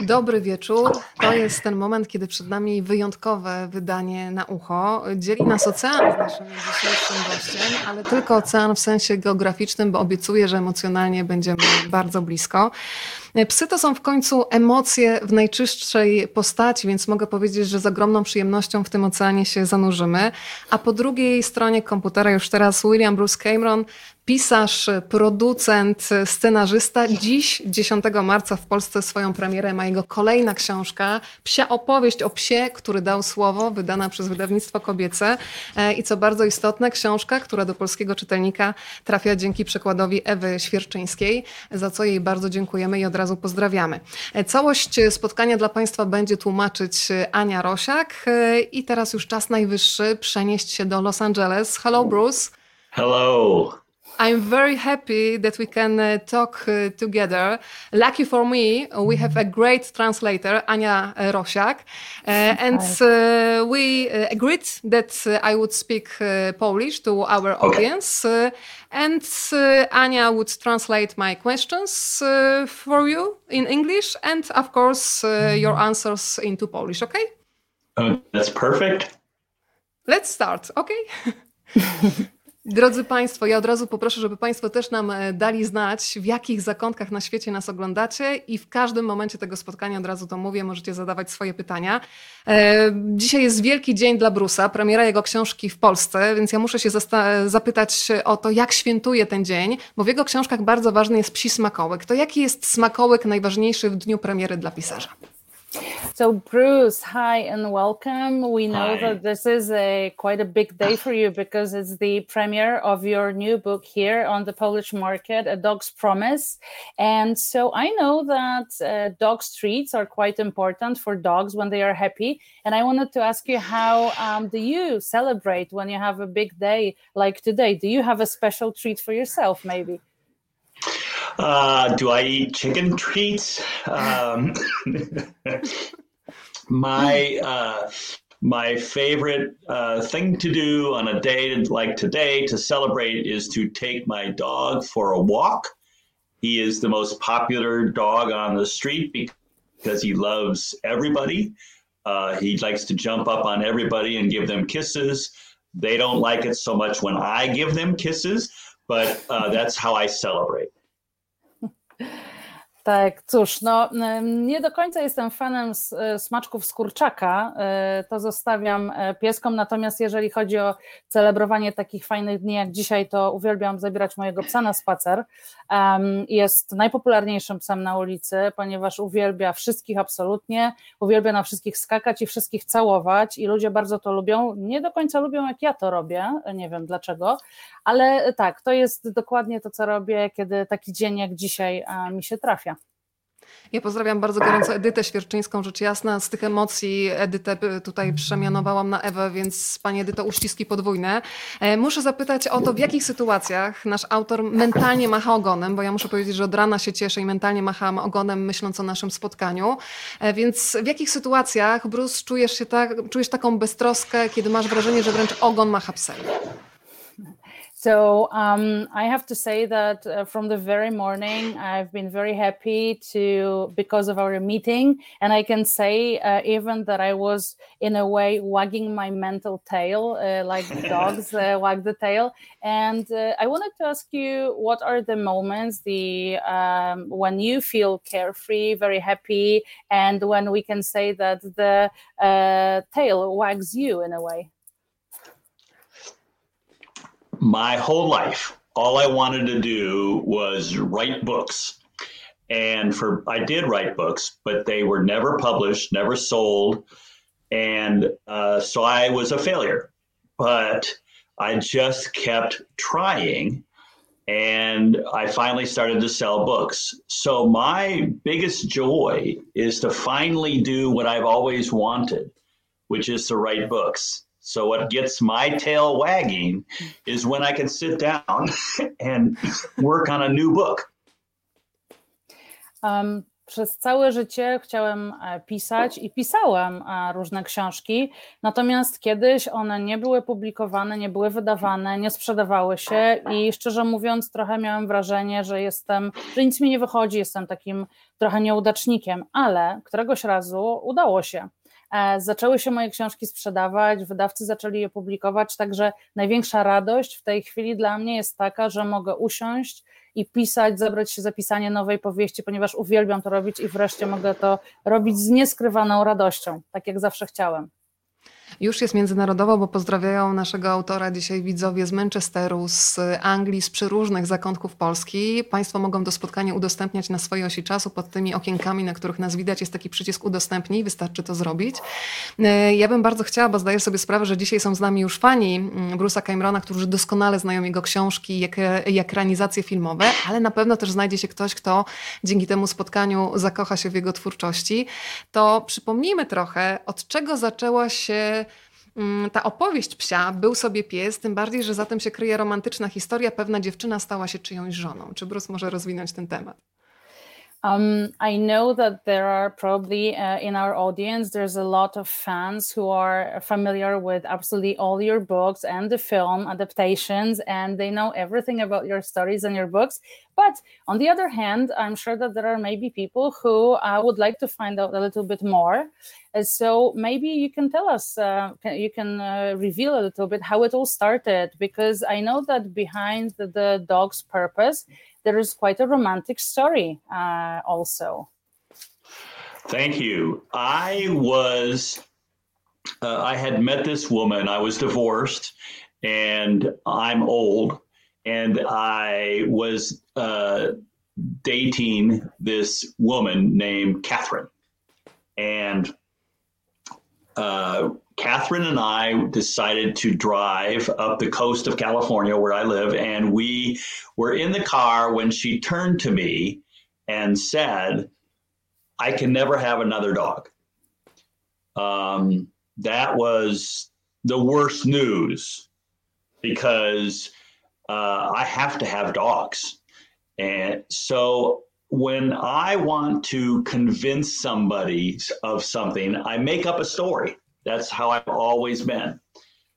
Dobry wieczór. To jest ten moment, kiedy przed nami wyjątkowe wydanie na ucho. Dzieli nas ocean z naszym dzisiejszym gościem, ale tylko ocean w sensie geograficznym, bo obiecuję, że emocjonalnie będziemy bardzo blisko. Psy to są w końcu emocje w najczystszej postaci, więc mogę powiedzieć, że z ogromną przyjemnością w tym oceanie się zanurzymy. A po drugiej stronie komputera już teraz William Bruce Cameron, pisarz, producent, scenarzysta. Dziś, 10 marca w Polsce swoją premierę ma jego kolejna książka, psia opowieść o psie, który dał słowo, wydana przez wydawnictwo Kobiece. I co bardzo istotne, książka, która do polskiego czytelnika trafia dzięki przekładowi Ewy Świerczyńskiej, za co jej bardzo dziękujemy i od razu pozdrawiamy. Całość spotkania dla Państwa będzie tłumaczyć Ania Rosiak. I teraz już czas najwyższy przenieść się do Los Angeles. Hello, Bruce. Hello. I'm very happy that we can talk together. Lucky for me, we have a great translator, Ania Rosiak. And we agreed that I would speak Polish to our audience. And Ania would translate my questions for you in English and, of course, your answers into Polish, okay? That's perfect. Let's start, okay? Drodzy Państwo, ja od razu poproszę, żeby Państwo też nam dali znać, w jakich zakątkach na świecie nas oglądacie i w każdym momencie tego spotkania, od razu to mówię, możecie zadawać swoje pytania. Dzisiaj jest wielki dzień dla Bruce'a, premiera jego książki w Polsce, więc ja muszę się zapytać o to, jak świętuje ten dzień, bo w jego książkach bardzo ważny jest psi smakołyk. To jaki jest smakołyk najważniejszy w dniu premiery dla pisarza? So Bruce, hi and welcome. We know that this is quite a big day for you because it's the premiere of your new book here on the Polish market, A Dog's Promise. And so I know that dog's treats are quite important for dogs when they are happy. And I wanted to ask you, how do you celebrate when you have a big day like today? Do you have a special treat for yourself maybe? Do I eat chicken treats? My favorite thing to do on a day like today to celebrate is to take my dog for a walk. He is the most popular dog on the street because he loves everybody. He likes to jump up on everybody and give them kisses. They don't like it so much when I give them kisses, but that's how I celebrate. Tak, cóż, no nie do końca jestem fanem smaczków z kurczaka, to zostawiam pieskom, natomiast jeżeli chodzi o celebrowanie takich fajnych dni jak dzisiaj, to uwielbiam zabierać mojego psa na spacer. Jest najpopularniejszym psem na ulicy, ponieważ uwielbia wszystkich absolutnie, uwielbia na wszystkich skakać i wszystkich całować i ludzie bardzo to lubią, nie do końca lubią jak ja to robię, nie wiem dlaczego, ale tak, to jest dokładnie to, co robię, kiedy taki dzień jak dzisiaj mi się trafia. Ja pozdrawiam bardzo gorąco Edytę Świerczyńską, rzecz jasna. Z tych emocji Edytę tutaj przemianowałam na Ewę, więc Pani Edyto, uściski podwójne. Muszę zapytać o to, w jakich sytuacjach nasz autor mentalnie macha ogonem, bo ja muszę powiedzieć, że od rana się cieszę i mentalnie macham ogonem, myśląc o naszym spotkaniu. Więc w jakich sytuacjach, Bruce, czujesz taką beztroskę, kiedy masz wrażenie, że wręcz ogon macha psem? So I have to say that from the very morning, I've been very happy because of our meeting. And I can say even that I was in a way wagging my mental tail, like the dogs wag the tail. And I wanted to ask you, what are the moments when you feel carefree, very happy, and when we can say that the tail wags you in a way? My whole life, all I wanted to do was write books. I did write books, but they were never published, never sold. So I was a failure, but I just kept trying and I finally started to sell books. So my biggest joy is to finally do what I've always wanted, which is to write books. So what gets my tail wagging is when I can sit down and work on a new book. Przez całe życie chciałem pisać i pisałem różne książki, natomiast kiedyś one nie były publikowane, nie były wydawane, nie sprzedawały się i szczerze mówiąc trochę miałem wrażenie, że nic mi nie wychodzi, jestem takim trochę nieudacznikiem, ale któregoś razu udało się. Zaczęły się moje książki sprzedawać, wydawcy zaczęli je publikować, także największa radość w tej chwili dla mnie jest taka, że mogę usiąść i pisać, zabrać się za pisanie nowej powieści, ponieważ uwielbiam to robić i wreszcie mogę to robić z nieskrywaną radością, tak jak zawsze chciałem. Już jest międzynarodowo, bo pozdrawiają naszego autora dzisiaj widzowie z Manchesteru, z Anglii, z przeróżnych zakątków Polski. Państwo mogą to spotkanie udostępniać na swojej osi czasu. Pod tymi okienkami, na których nas widać, jest taki przycisk udostępnij, wystarczy to zrobić. Ja bym bardzo chciała, bo zdaję sobie sprawę, że dzisiaj są z nami już fani Bruce'a Camerona, którzy doskonale znają jego książki i ekranizacje filmowe, ale na pewno też znajdzie się ktoś, kto dzięki temu spotkaniu zakocha się w jego twórczości. To przypomnijmy trochę, od czego zaczęła się ta opowieść psia, Był sobie pies, tym bardziej, że za tym się kryje romantyczna historia, pewna dziewczyna stała się czyjąś żoną. Czy Bruce może rozwinąć ten temat? I know that there are probably in our audience, there's a lot of fans who are familiar with absolutely all your books and the film adaptations, and they know everything about your stories and your books. But on the other hand, I'm sure that there are maybe people who would like to find out a little bit more. So maybe you can tell us, reveal a little bit how it all started, because I know that behind the Dog's Purpose, there is quite a romantic story also. Thank you. I had met this woman, I was divorced and I'm old. And I was dating this woman named Catherine. And Catherine and I decided to drive up the coast of California where I live. And we were in the car when she turned to me and said, I can never have another dog. That was the worst news because I have to have dogs. And so when I want to convince somebody of something, I make up a story. That's how I've always been.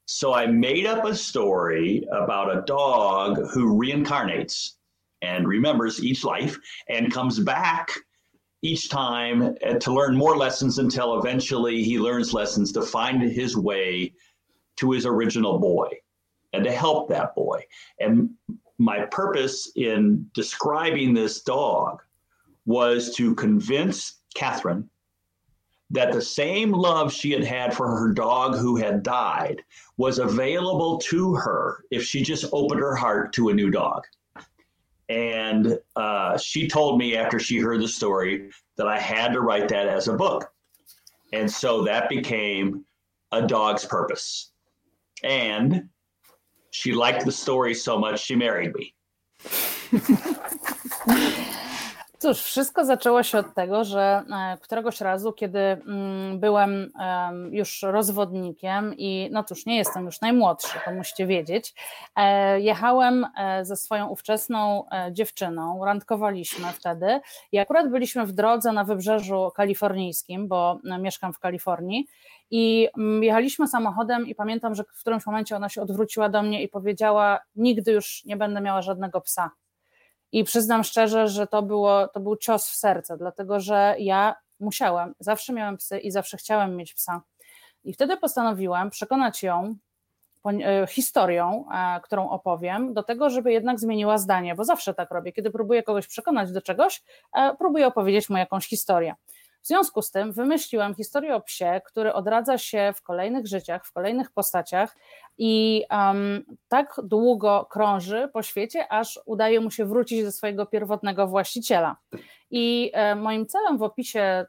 So I made up a story about a dog who reincarnates and remembers each life and comes back each time to learn more lessons until eventually he learns lessons to find his way to his original boy and to help that boy. And my purpose in describing this dog was to convince Catherine that the same love she had had for her dog who had died was available to her if she just opened her heart to a new dog. And she told me after she heard the story that I had to write that as a book. And so that became A Dog's Purpose. And she liked the story so much, she married me. Cóż, wszystko zaczęło się od tego, że któregoś razu, kiedy byłem już rozwodnikiem i no cóż, nie jestem już najmłodszy, to musicie wiedzieć, jechałem ze swoją ówczesną dziewczyną, randkowaliśmy wtedy i akurat byliśmy w drodze na wybrzeżu kalifornijskim, bo mieszkam w Kalifornii i jechaliśmy samochodem i pamiętam, że w którymś momencie ona się odwróciła do mnie i powiedziała, nigdy już nie będę miała żadnego psa. I przyznam szczerze, że to był cios w serce, dlatego że ja musiałem, zawsze miałem psy i zawsze chciałem mieć psa. I wtedy postanowiłem przekonać ją historią, którą opowiem, do tego, żeby jednak zmieniła zdanie, bo zawsze tak robię, kiedy próbuję kogoś przekonać do czegoś, próbuję opowiedzieć mu jakąś historię. W związku z tym wymyśliłam historię o psie, który odradza się w kolejnych życiach, w kolejnych postaciach i tak długo krąży po świecie, aż udaje mu się wrócić do swojego pierwotnego właściciela. I moim celem w opisie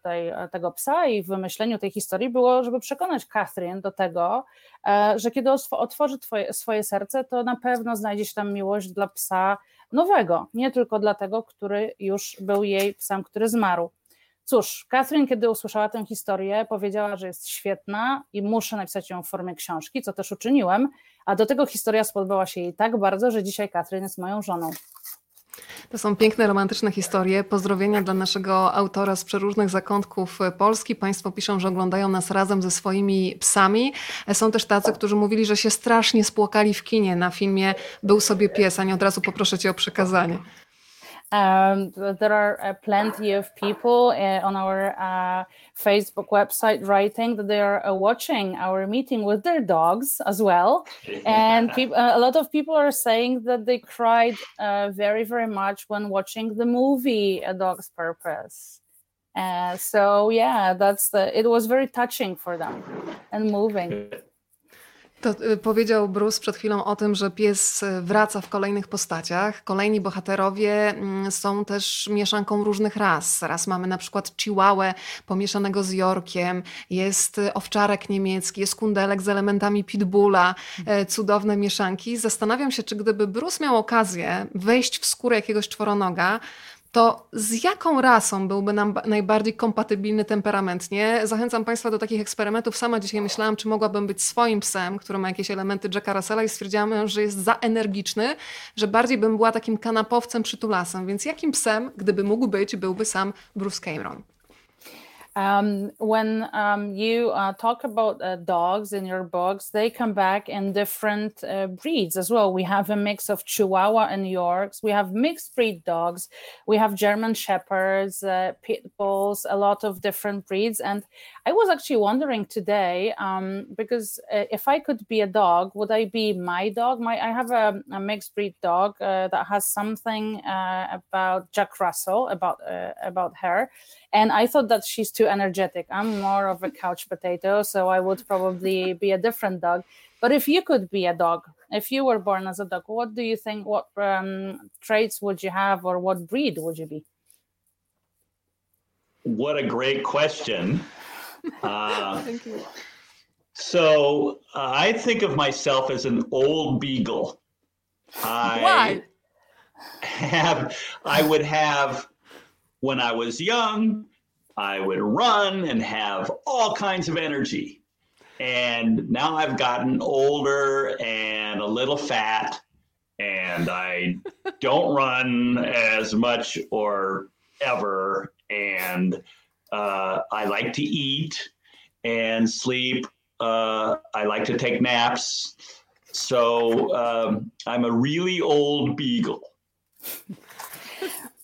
tego psa i w wymyśleniu tej historii było, żeby przekonać Catherine do tego, że kiedy otworzy swoje serce, to na pewno znajdzie się tam miłość dla psa nowego, nie tylko dla tego, który już był jej psem, który zmarł. Cóż, Catherine, kiedy usłyszała tę historię, powiedziała, że jest świetna i muszę napisać ją w formie książki, co też uczyniłem, a do tego historia spodobała się jej tak bardzo, że dzisiaj Catherine jest moją żoną. To są piękne, romantyczne historie. Pozdrowienia dla naszego autora z przeróżnych zakątków Polski. Państwo piszą, że oglądają nas razem ze swoimi psami. Są też tacy, którzy mówili, że się strasznie spłakali w kinie na filmie Był sobie pies. Aniu, od razu poproszę Cię o przekazanie. There are plenty of people on our Facebook website writing that they are watching our meeting with their dogs as well, and a lot of people are saying that they cried very, very much when watching the movie A Dog's Purpose. So yeah, it was very touching for them and moving. To powiedział Bruce przed chwilą o tym, że pies wraca w kolejnych postaciach. Kolejni bohaterowie są też mieszanką różnych ras. Raz mamy na przykład chihuahuę pomieszanego z jorkiem, jest owczarek niemiecki, jest kundelek z elementami pitbulla, cudowne mieszanki. Zastanawiam się, czy gdyby Bruce miał okazję wejść w skórę jakiegoś czworonoga, to z jaką rasą byłby nam najbardziej kompatybilny temperamentnie? Zachęcam Państwa do takich eksperymentów. Sama dzisiaj myślałam, czy mogłabym być swoim psem, który ma jakieś elementy Jacka Russella, i stwierdziłam, że jest za energiczny, że bardziej bym była takim kanapowcem, przytulasem. Więc jakim psem, gdyby mógł być, byłby sam Bruce Cameron? When you talk about dogs in your books, they come back in different breeds as well. We have a mix of Chihuahua and Yorks. We have mixed breed dogs. We have German Shepherds, Pit Bulls, a lot of different breeds. And I was actually wondering today, because if I could be a dog, would I be my dog? I have a mixed breed dog that has something about Jack Russell, about her. And I thought that she's too energetic. I'm more of a couch potato, so I would probably be a different dog. But if you could be a dog, if you were born as a dog, what do you think, what traits would you have, or what breed would you be? What a great question. Thank you. So I think of myself as an old beagle. When I was young, I would run and have all kinds of energy. And now I've gotten older and a little fat, and I don't run as much or ever. And I like to eat and sleep. I like to take naps. So I'm a really old beagle.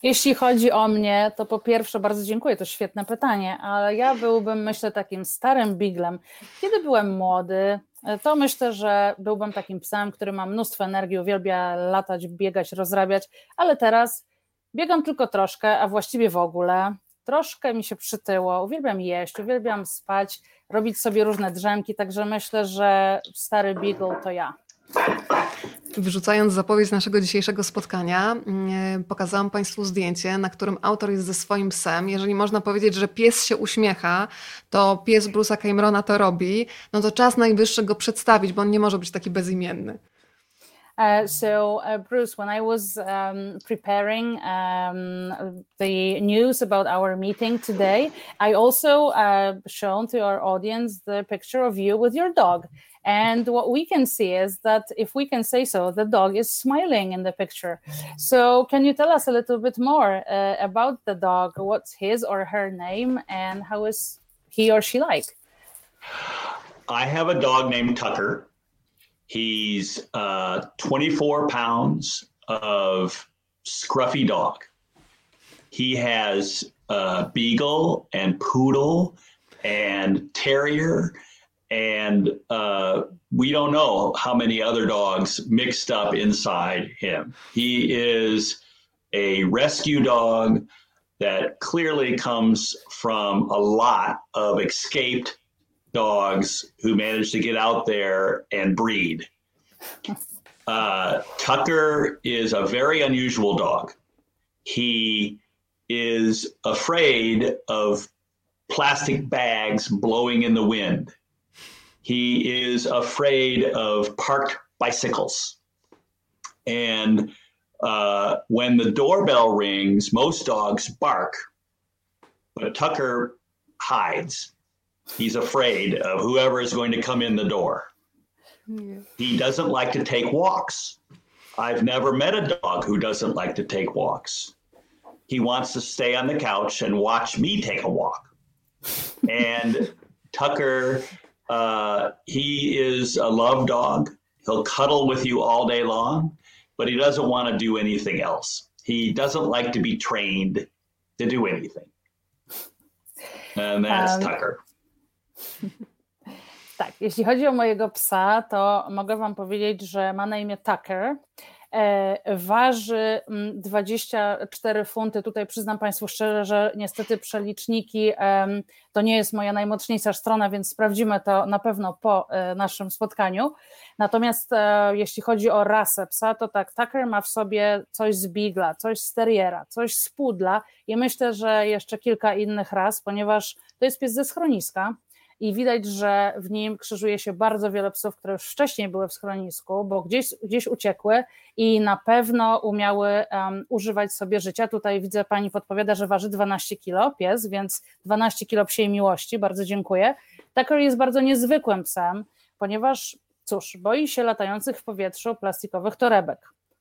Jeśli chodzi o mnie, to po pierwsze bardzo dziękuję, to świetne pytanie, ale ja byłbym, myślę, takim starym biglem. Kiedy byłem młody, to myślę, że byłbym takim psem, który ma mnóstwo energii, uwielbia latać, biegać, rozrabiać, ale teraz biegam tylko troszkę, a właściwie w ogóle. Troszkę mi się przytyło, uwielbiam jeść, uwielbiam spać, robić sobie różne drzemki, także myślę, że stary beagle to ja. Wrzucając zapowiedź naszego dzisiejszego spotkania, pokazałam Państwu zdjęcie, na którym autor jest ze swoim psem. Jeżeli można powiedzieć, że pies się uśmiecha, to pies Bruce'a Camerona to robi, no to czas najwyższy go przedstawić, bo on nie może być taki bezimienny. So Bruce, when I was preparing the news about our meeting today, I also shown to our audience the picture of you with your dog. And what we can see is that, if we can say so, the dog is smiling in the picture. So can you tell us a little bit more about the dog? What's his or her name, and how is he or she like? I have a dog named Tucker. He's 24 pounds of scruffy dog. He has beagle and poodle and terrier. And we don't know how many other dogs mixed up inside him. He is a rescue dog that clearly comes from a lot of escaped dogs who managed to get out there and breed. Tucker is a very unusual dog. He is afraid of plastic bags blowing in the wind. He is afraid of parked bicycles. And when the doorbell rings, most dogs bark, but Tucker hides. He's afraid of whoever is going to come in the door. Yeah. He doesn't like to take walks. I've never met a dog who doesn't like to take walks. He wants to stay on the couch and watch me take a walk. And Tucker, he is a love dog. He'll cuddle with you all day long, but he doesn't want to do anything else. He doesn't like to be trained to do anything. And that's Tucker. Tak, jeśli chodzi o mojego psa, to mogę wam powiedzieć, że ma na imię Tucker. Waży 24 funty. Tutaj przyznam państwu szczerze, że niestety przeliczniki to nie jest moja najmocniejsza strona, więc sprawdzimy to na pewno po naszym spotkaniu. Natomiast jeśli chodzi o rasę psa, to tak, Tucker ma w sobie coś z Beagla, coś z Terriera, coś z Pudla i myślę, że jeszcze kilka innych ras, ponieważ to jest pies ze schroniska. I widać, że w nim krzyżuje się bardzo wiele psów, które już wcześniej były w schronisku, bo gdzieś uciekły i na pewno umiały używać sobie życia. Tutaj widzę, pani podpowiada, że waży 12 kilo pies, więc 12 kilo psiej miłości, bardzo dziękuję. Tucker jest bardzo niezwykłym psem, ponieważ cóż, boi się latających w powietrzu plastikowych torebek,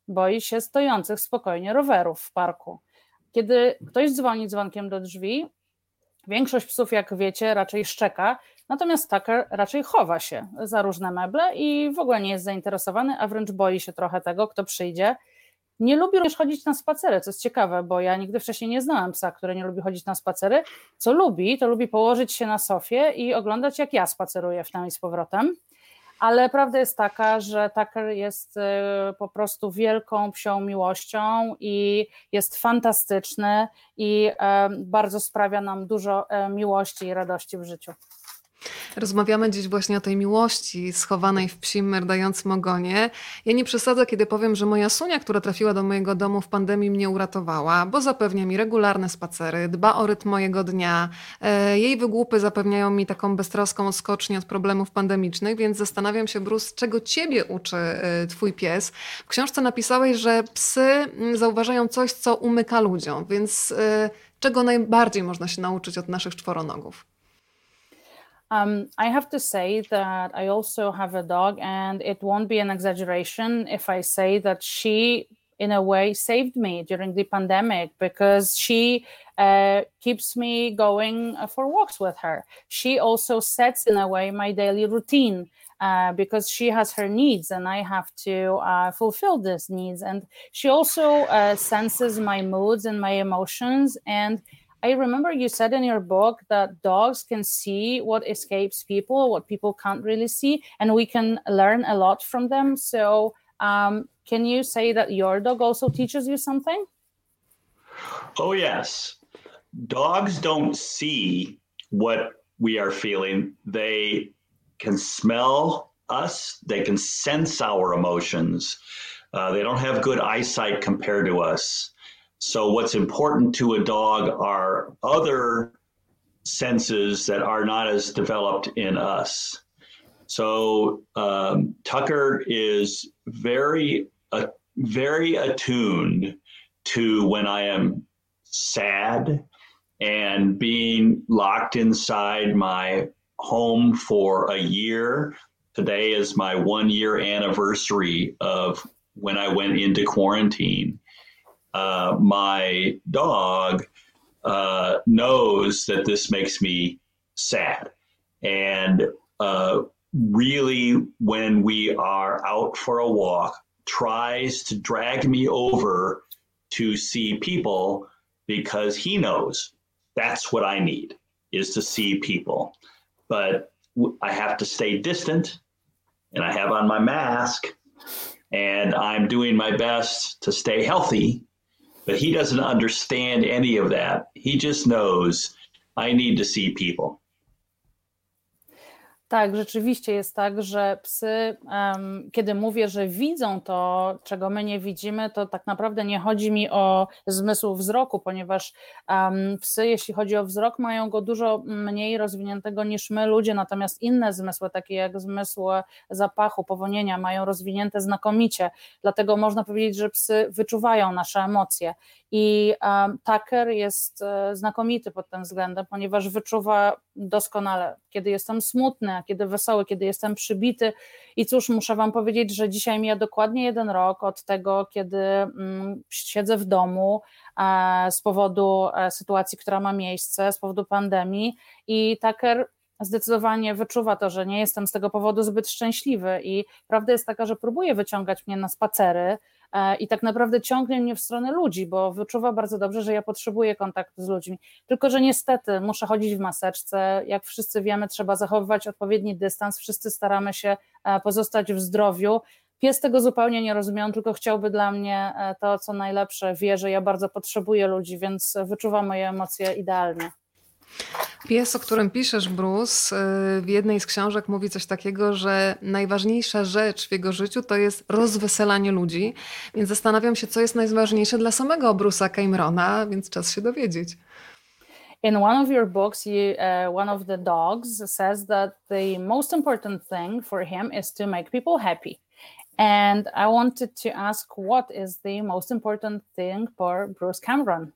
boi się stojących spokojnie rowerów w parku. Kiedy ktoś dzwoni dzwonkiem do drzwi, większość psów, jak wiecie, raczej szczeka, natomiast Tucker raczej chowa się za różne meble i w ogóle nie jest zainteresowany, a wręcz boi się trochę tego, kto przyjdzie. Nie lubi również chodzić na spacery, co jest ciekawe, bo ja nigdy wcześniej nie znałam psa, który nie lubi chodzić na spacery. Co lubi, to lubi położyć się na sofie i oglądać, jak ja spaceruję w tam i z powrotem. Ale prawda jest taka, że Tucker jest po prostu wielką psią miłością i jest fantastyczny i bardzo sprawia nam dużo miłości i radości w życiu. Rozmawiamy dziś właśnie o tej miłości schowanej w psim merdającym ogonie. Ja nie przesadzę, kiedy powiem, że moja Sunia, która trafiła do mojego domu w pandemii, mnie uratowała, bo zapewnia mi regularne spacery, dba o rytm mojego dnia. Jej wygłupy zapewniają mi taką beztroską odskocznię od problemów pandemicznych, więc zastanawiam się, Bruce, czego ciebie uczy twój pies? W książce napisałeś, że psy zauważają coś, co umyka ludziom, więc czego najbardziej można się nauczyć od naszych czworonogów? I have to say that I also have a dog, and it won't be an exaggeration if I say that she, in a way, saved me during the pandemic because she keeps me going for walks with her. She also sets, in a way, my daily routine because she has her needs, and I have to fulfill these needs. And she also senses my moods and my emotions, and I remember you said in your book that dogs can see what escapes people, what people can't really see, and we can learn a lot from them. So can you say that your dog also teaches you something? Oh, yes. Dogs don't see what we are feeling. They can smell us. They can sense our emotions. They don't have good eyesight compared to us. So what's important to a dog are other senses that are not as developed in us. So Tucker is very attuned to when I am sad and being locked inside my home for a year. Today is my 1 year anniversary of when I went into quarantine. My dog knows that this makes me sad. And really, when we are out for a walk, tries to drag me over to see people because he knows that's what I need, is to see people. But I have to stay distant, and I have on my mask, and I'm doing my best to stay healthy. But he doesn't understand any of that. He just knows I need to see people. Tak, rzeczywiście jest tak, że psy, kiedy mówię, że widzą to, czego my nie widzimy, to tak naprawdę nie chodzi mi o zmysł wzroku, ponieważ psy, jeśli chodzi o wzrok, mają go dużo mniej rozwiniętego niż my ludzie, natomiast inne zmysły, takie jak zmysł zapachu, powonienia, mają rozwinięte znakomicie, dlatego można powiedzieć, że psy wyczuwają nasze emocje i Tucker jest znakomity pod tym względem, ponieważ wyczuwa doskonale, kiedy jestem smutny, smutny, a kiedy wesoły, kiedy jestem przybity. I cóż, muszę wam powiedzieć, że dzisiaj mija dokładnie 1 rok od tego, kiedy siedzę w domu z powodu sytuacji, która ma miejsce, z powodu pandemii, i Tucker zdecydowanie wyczuwa to, że nie jestem z tego powodu zbyt szczęśliwy, i prawda jest taka, że próbuje wyciągać mnie na spacery i tak naprawdę ciągnie mnie w stronę ludzi, bo wyczuwa bardzo dobrze, że ja potrzebuję kontaktu z ludźmi, tylko że niestety muszę chodzić w maseczce, jak wszyscy wiemy, trzeba zachowywać odpowiedni dystans, wszyscy staramy się pozostać w zdrowiu. Pies tego zupełnie nie rozumie, tylko chciałby dla mnie to, co najlepsze, wie, że ja bardzo potrzebuję ludzi, więc wyczuwa moje emocje idealnie. Pies, o którym piszesz, Bruce, w jednej z książek mówi coś takiego, że najważniejsza rzecz w jego życiu to jest rozweselanie ludzi, więc zastanawiam się, co jest najważniejsze dla samego Bruce'a Camerona, więc czas się dowiedzieć. In one of your books, one of the dogs says that the most important thing for him is to make people happy. And I wanted to ask, what is the most important thing for Bruce Cameron?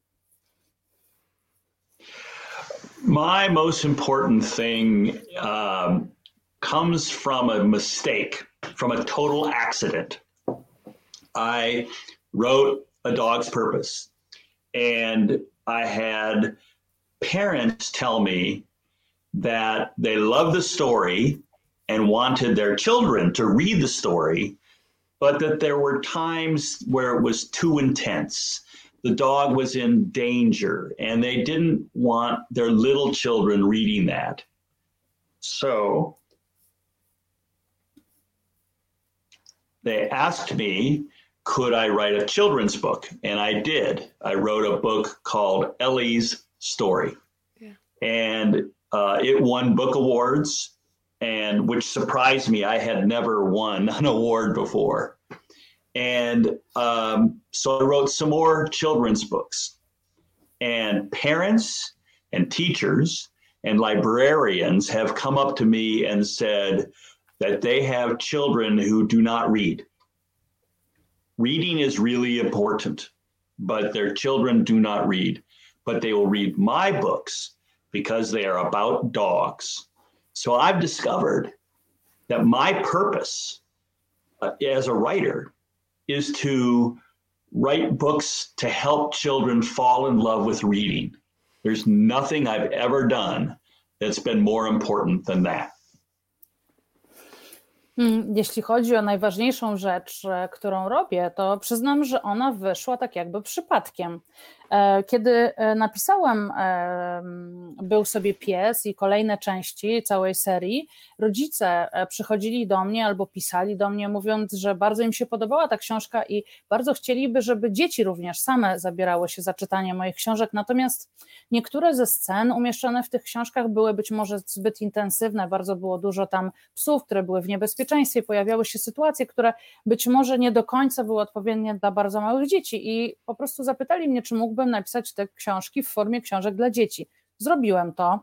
My most important thing comes from a mistake, from a total accident. I wrote A Dog's Purpose, and I had parents tell me that they loved the story and wanted their children to read the story, but that there were times where it was too intense. The dog was in danger, and they didn't want their little children reading that. So they asked me, could I write a children's book? And I did. I wrote a book called Ellie's Story. Yeah. And it won book awards, and which surprised me. I had never won an award before. And so I wrote some more children's books, and parents and teachers and librarians have come up to me and said that they have children who do not read. Reading is really important, but their children do not read, but they will read my books because they are about dogs. So I've discovered that my purpose as a writer is to write books to help children fall in love with reading. There's nothing I've ever done that's been more important than that. Jeśli chodzi o najważniejszą rzecz, którą robię, to przyznam, że ona wyszła tak jakby przypadkiem. Kiedy napisałam Był sobie pies i kolejne części całej serii, rodzice przychodzili do mnie albo pisali do mnie, mówiąc, że bardzo im się podobała ta książka i bardzo chcieliby, żeby dzieci również same zabierały się za czytanie moich książek, natomiast niektóre ze scen umieszczone w tych książkach były być może zbyt intensywne, bardzo było dużo tam psów, które były w niebezpieczeństwie, pojawiały się sytuacje, które być może nie do końca były odpowiednie dla bardzo małych dzieci, i po prostu zapytali mnie, czy mógłbym napisać te książki w formie książek dla dzieci. Zrobiłem to,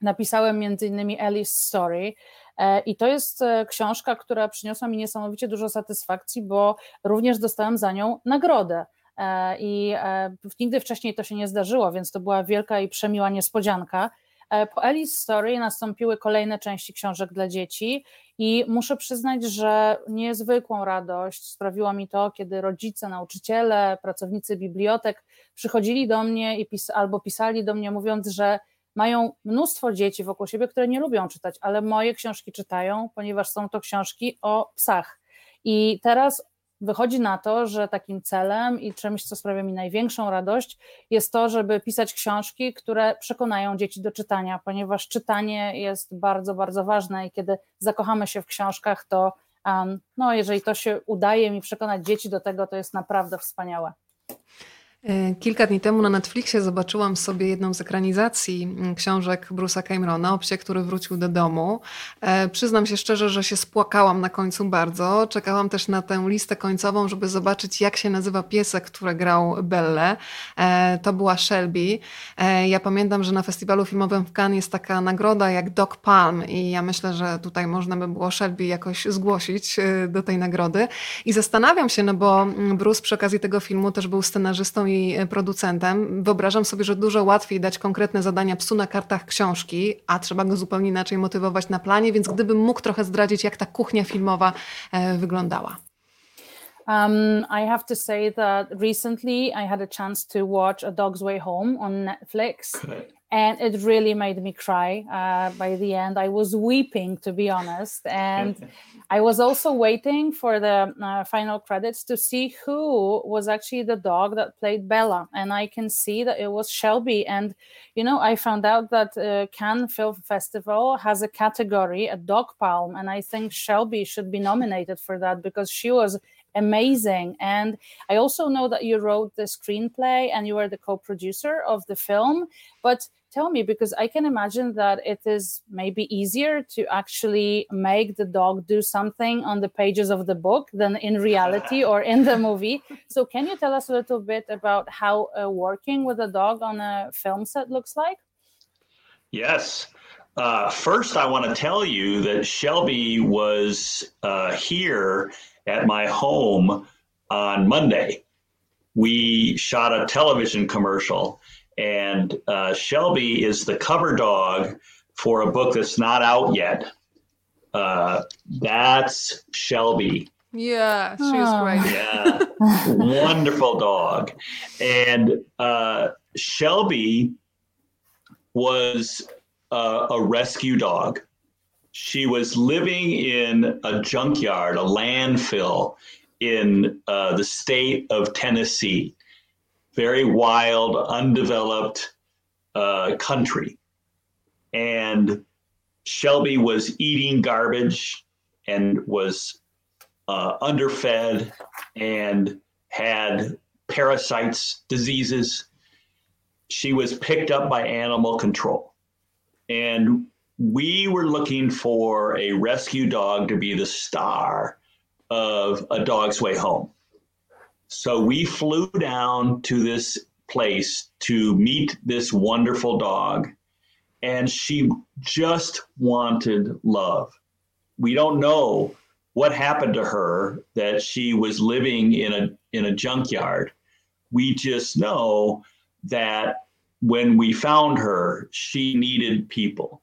napisałem m.in. Ellie's Story, i to jest książka, która przyniosła mi niesamowicie dużo satysfakcji, bo również dostałem za nią nagrodę i nigdy wcześniej to się nie zdarzyło, więc to była wielka i przemiła niespodzianka. Po Ellie's Story nastąpiły kolejne części książek dla dzieci i muszę przyznać, że niezwykłą radość sprawiło mi to, kiedy rodzice, nauczyciele, pracownicy bibliotek przychodzili do mnie i albo pisali do mnie, mówiąc, że mają mnóstwo dzieci wokół siebie, które nie lubią czytać, ale moje książki czytają, ponieważ są to książki o psach. I teraz wychodzi na to, że takim celem i czymś, co sprawia mi największą radość, jest to, żeby pisać książki, które przekonają dzieci do czytania, ponieważ czytanie jest bardzo, bardzo ważne i kiedy zakochamy się w książkach, to jeżeli to się udaje mi przekonać dzieci do tego, to jest naprawdę wspaniałe. Kilka dni temu na Netflixie zobaczyłam sobie jedną z ekranizacji książek Bruce'a Camerona o psie, który wrócił do domu. Przyznam się szczerze, że się spłakałam na końcu bardzo. Czekałam też na tę listę końcową, żeby zobaczyć, jak się nazywa piesek, który grał Bellę. To była Shelby. Ja pamiętam, że na festiwalu filmowym w Cannes jest taka nagroda jak Dog Palm i ja myślę, że tutaj można by było Shelby jakoś zgłosić do tej nagrody. I zastanawiam się, no bo Bruce przy okazji tego filmu też był scenarzystą i producentem, wyobrażam sobie, że dużo łatwiej dać konkretne zadania psu na kartach książki, a trzeba go zupełnie inaczej motywować na planie, więc gdybym mógł trochę zdradzić, jak ta kuchnia filmowa wyglądała. I have to say that recently I had a chance to watch A Dog's Way Home on Netflix, and it really made me cry. By the end, I was weeping, to be honest, and I was also waiting for the final credits to see who was actually the dog that played Bella, and I can see that it was Shelby. And you know, I found out that Cannes Film Festival has a category, a dog palm, and I think Shelby should be nominated for that because she was amazing. And I also know that you wrote the screenplay and you were the co-producer of the film, but tell me, because I can imagine that it is maybe easier to actually make the dog do something on the pages of the book than in reality or in the movie. So can you tell us a little bit about how working with a dog on a film set looks like? Yes. First, I want to tell you that Shelby was here at my home on Monday. We shot a television commercial, and Shelby is the cover dog for a book that's not out yet. That's Shelby. Yeah, she's great. Yeah, wonderful dog. And Shelby was a rescue dog. She was living in a junkyard, a landfill in the state of Tennessee, very wild, undeveloped country. And Shelby was eating garbage and was underfed and had parasites, diseases. She was picked up by animal control. And we were looking for a rescue dog to be the star of A Dog's Way Home. So we flew down to this place to meet this wonderful dog, and she just wanted love. We don't know what happened to her, that she was living in a junkyard. We just know that when we found her, she needed people.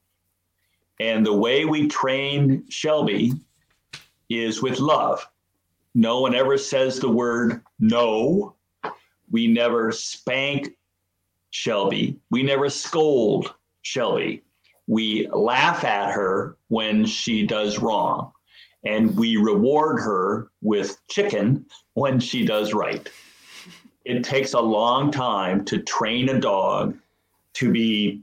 And the way we train Shelby is with love. No one ever says the word no. We never spank Shelby. We never scold Shelby. We laugh at her when she does wrong. And we reward her with chicken when she does right. It takes a long time to train a dog to be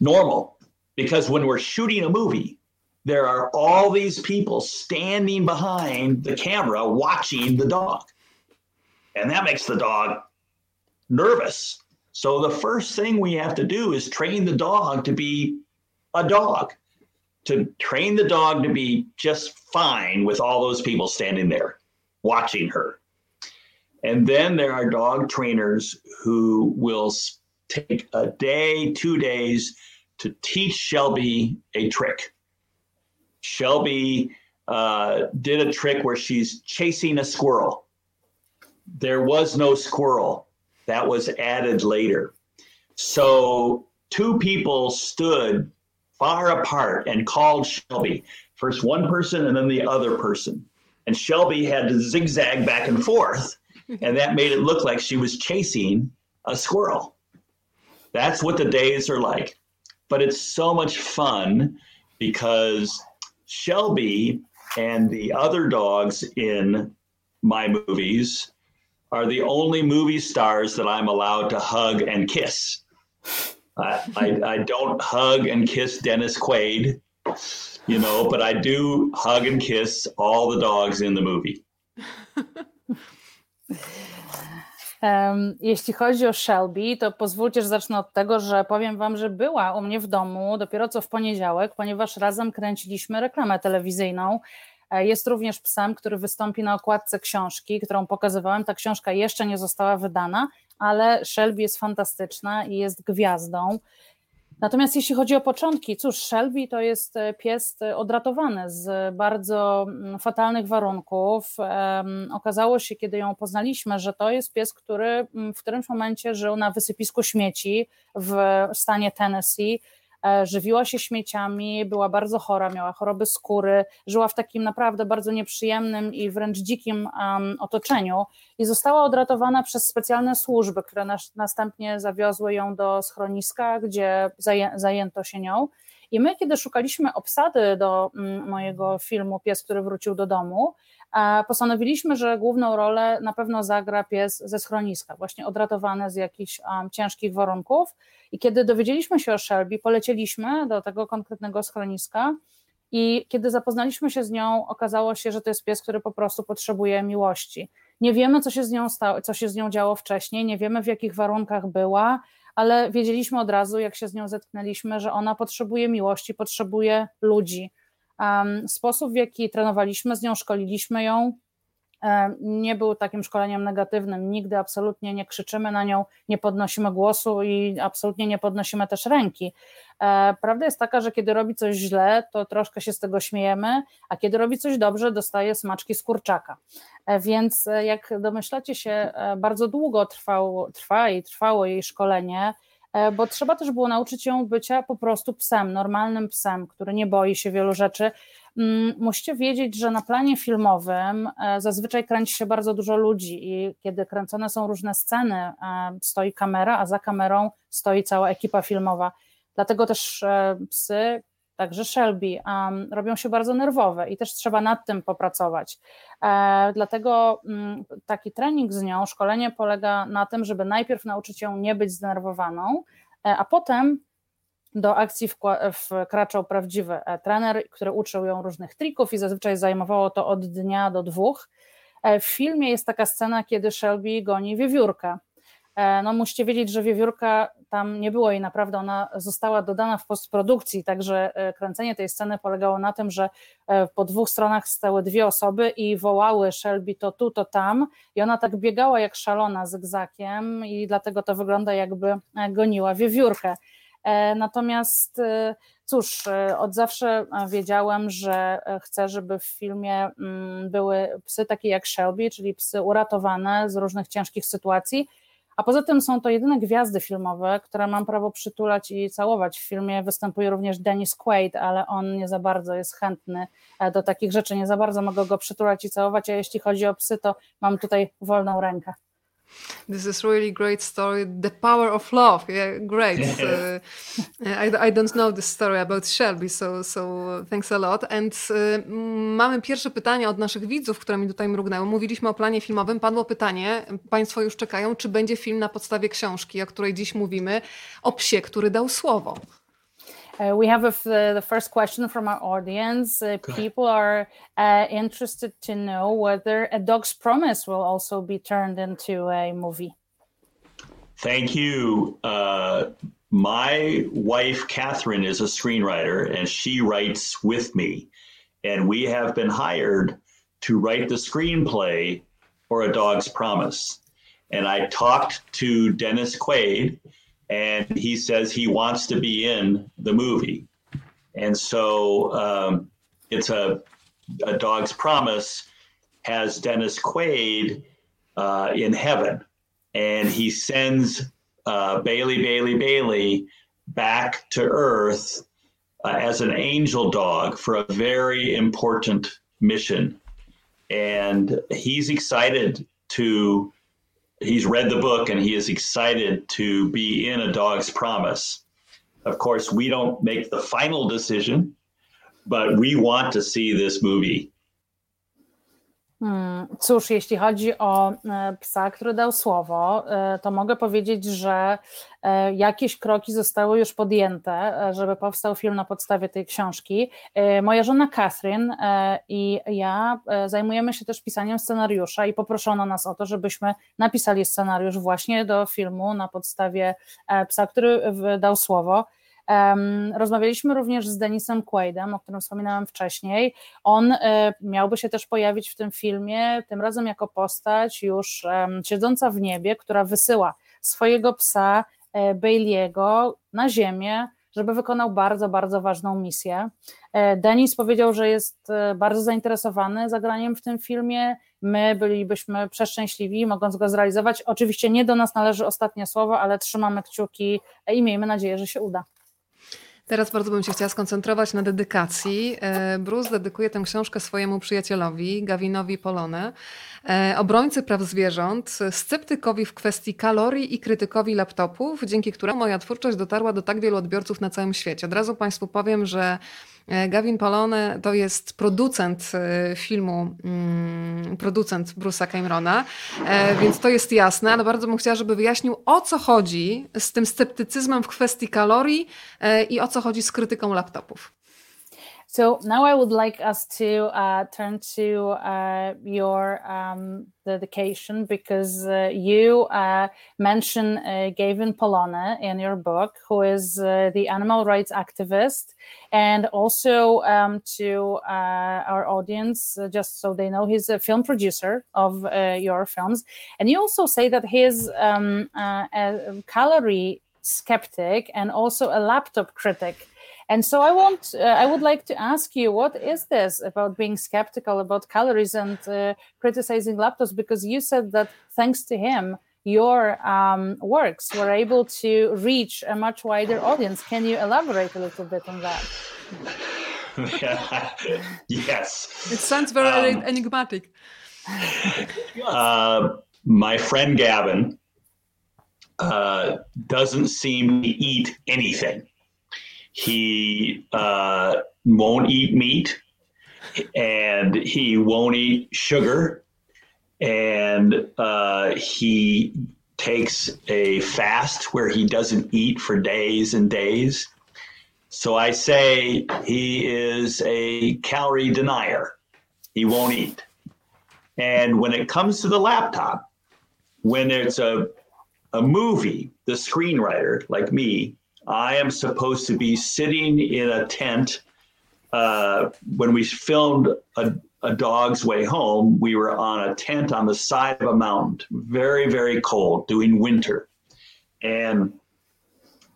normal, because when we're shooting a movie, there are all these people standing behind the camera watching the dog, and that makes the dog nervous. So the first thing we have to do is train the dog to be a dog, to train the dog to be just fine with all those people standing there watching her. And then there are dog trainers who will take a day, 2 days to teach Shelby a trick. Shelby did a trick where she's chasing a squirrel. There was no squirrel. That was added later. So two people stood far apart and called Shelby. First one person and then the other person. And Shelby had to zigzag back and forth. And that made it look like she was chasing a squirrel. That's what the days are like. But it's so much fun because Shelby and the other dogs in my movies are the only movie stars that I'm allowed to hug and kiss. I don't hug and kiss Dennis Quaid, you know, but I do hug and kiss all the dogs in the movie. Jeśli chodzi o Shelby, to pozwólcie, że zacznę od tego, że powiem wam, że była u mnie w domu dopiero co w poniedziałek, ponieważ razem kręciliśmy reklamę telewizyjną. Jest również psem, który wystąpi na okładce książki, którą pokazywałem. Ta książka jeszcze nie została wydana, ale Shelby jest fantastyczna i jest gwiazdą. Natomiast jeśli chodzi o początki, cóż, Shelby to jest pies odratowany z bardzo fatalnych warunków. Okazało się, kiedy ją poznaliśmy, że to jest pies, który w którymś momencie żył na wysypisku śmieci w stanie Tennessee, żywiła się śmieciami, była bardzo chora, miała choroby skóry, żyła w takim naprawdę bardzo nieprzyjemnym i wręcz dzikim otoczeniu i została odratowana przez specjalne służby, które następnie zawiozły ją do schroniska, gdzie zajęto się nią. I my, kiedy szukaliśmy obsady do mojego filmu Pies, który wrócił do domu, postanowiliśmy, że główną rolę na pewno zagra pies ze schroniska, właśnie odratowany z jakichś ciężkich warunków. I kiedy dowiedzieliśmy się o Shelby, polecieliśmy do tego konkretnego schroniska i kiedy zapoznaliśmy się z nią, okazało się, że to jest pies, który po prostu potrzebuje miłości. Nie wiemy, co się z nią stało, co się z nią działo wcześniej, nie wiemy, w jakich warunkach była, ale wiedzieliśmy od razu, jak się z nią zetknęliśmy, że ona potrzebuje miłości, potrzebuje ludzi. Sposób, w jaki trenowaliśmy z nią, szkoliliśmy ją, nie był takim szkoleniem negatywnym, nigdy absolutnie nie krzyczymy na nią, nie podnosimy głosu i absolutnie nie podnosimy też ręki. Prawda jest taka, że kiedy robi coś źle, to troszkę się z tego śmiejemy, a kiedy robi coś dobrze, dostaje smaczki z kurczaka. Więc jak domyślacie się, bardzo długo trwało jej szkolenie, bo trzeba też było nauczyć ją bycia po prostu psem, normalnym psem, który nie boi się wielu rzeczy. Musicie wiedzieć, że na planie filmowym zazwyczaj kręci się bardzo dużo ludzi i kiedy kręcone są różne sceny, stoi kamera, a za kamerą stoi cała ekipa filmowa. Dlatego też psy, także Shelby, robią się bardzo nerwowe i też trzeba nad tym popracować. Dlatego taki trening z nią, szkolenie polega na tym, żeby najpierw nauczyć ją nie być zdenerwowaną, a potem do akcji wkraczał prawdziwy trener, który uczył ją różnych trików i zazwyczaj zajmowało to od dnia do dwóch. W filmie jest taka scena, kiedy Shelby goni wiewiórkę. No musicie wiedzieć, że wiewiórka tam nie było jej naprawdę, ona została dodana w postprodukcji, także kręcenie tej sceny polegało na tym, że po dwóch stronach stały dwie osoby i wołały Shelby to tu, to tam i ona tak biegała jak szalona zygzakiem i dlatego to wygląda, jakby goniła wiewiórkę. Natomiast cóż, od zawsze wiedziałem, że chcę, żeby w filmie były psy takie jak Shelby, czyli psy uratowane z różnych ciężkich sytuacji, a poza tym są to jedyne gwiazdy filmowe, które mam prawo przytulać i całować. W filmie występuje również Dennis Quaid, ale on nie za bardzo jest chętny do takich rzeczy, nie za bardzo mogę go przytulać i całować, a jeśli chodzi o psy, to mam tutaj wolną rękę. This is really great story. The power of love. Yeah, great. I don't know this story about Shelby, so thanks a lot. And mamy pierwsze pytanie od naszych widzów, które mi tutaj mrugnęły. Mówiliśmy o planie filmowym. Padło pytanie, państwo już czekają, czy będzie film na podstawie książki, o której dziś mówimy, o psie, który dał słowo. We have the first question from our audience. People are interested to know whether A Dog's Promise will also be turned into a movie. Thank you. My wife, Catherine, is a screenwriter, and she writes with me. And we have been hired to write the screenplay for A Dog's Promise. And I talked to Dennis Quaid, and he says he wants to be in the movie. And so it's a Dog's Promise has Dennis Quaid in heaven. And he sends Bailey back to earth as an angel dog for a very important mission. And he's excited to he's read the book and he is excited to be in A Dog's Promise. Of course, we don't make the final decision, but we want to see this movie. Cóż, jeśli chodzi o psa, który dał słowo, to mogę powiedzieć, że jakieś kroki zostały już podjęte, żeby powstał film na podstawie tej książki. Moja żona Catherine i ja zajmujemy się też pisaniem scenariusza i poproszono nas o to, żebyśmy napisali scenariusz właśnie do filmu na podstawie psa, który dał słowo. Rozmawialiśmy również z Denisem Quaidem, o którym wspominałem wcześniej. On miałby się też pojawić w tym filmie, tym razem jako postać już siedząca w niebie, która wysyła swojego psa Bailey'ego na ziemię, żeby wykonał bardzo, bardzo ważną misję. Denis powiedział, że jest bardzo zainteresowany zagraniem w tym filmie. My bylibyśmy przeszczęśliwi, mogąc go zrealizować. Oczywiście nie do nas należy ostatnie słowo, ale trzymamy kciuki i miejmy nadzieję, że się uda. Teraz bardzo bym się chciała skoncentrować na dedykacji. Bruce dedykuje tę książkę swojemu przyjacielowi, Gavinowi Polone, obrońcy praw zwierząt, sceptykowi w kwestii kalorii i krytykowi laptopów, dzięki któremu moja twórczość dotarła do tak wielu odbiorców na całym świecie. Od razu Państwu powiem, że Gavin Polone to jest producent filmu, producent Bruce'a Camerona, więc to jest jasne, ale bardzo bym chciała, żeby wyjaśnił, o co chodzi z tym sceptycyzmem w kwestii kalorii i o co chodzi z krytyką laptopów. So now I would like us to turn to your dedication, because you mention Gavin Polone in your book, who is the animal rights activist, and also to our audience, just so they know, he's a film producer of your films. And you also say that his calorie skeptic and also a laptop critic. And so I would like to ask you, what is this about being skeptical about calories and criticizing laptops? Because you said that thanks to him, your works were able to reach a much wider audience. Can you elaborate a little bit on that? Yes. It sounds very enigmatic. My friend Gavin doesn't seem to eat anything. He won't eat meat, and he won't eat sugar, and he takes a fast where he doesn't eat for days and days. So I say he is a calorie denier. He won't eat. And when it comes to the laptop, when it's a movie, the screenwriter, like me, I am supposed to be sitting in a tent. When we filmed A Dog's Way Home, we were on a tent on the side of a mountain, very, very cold, doing winter. And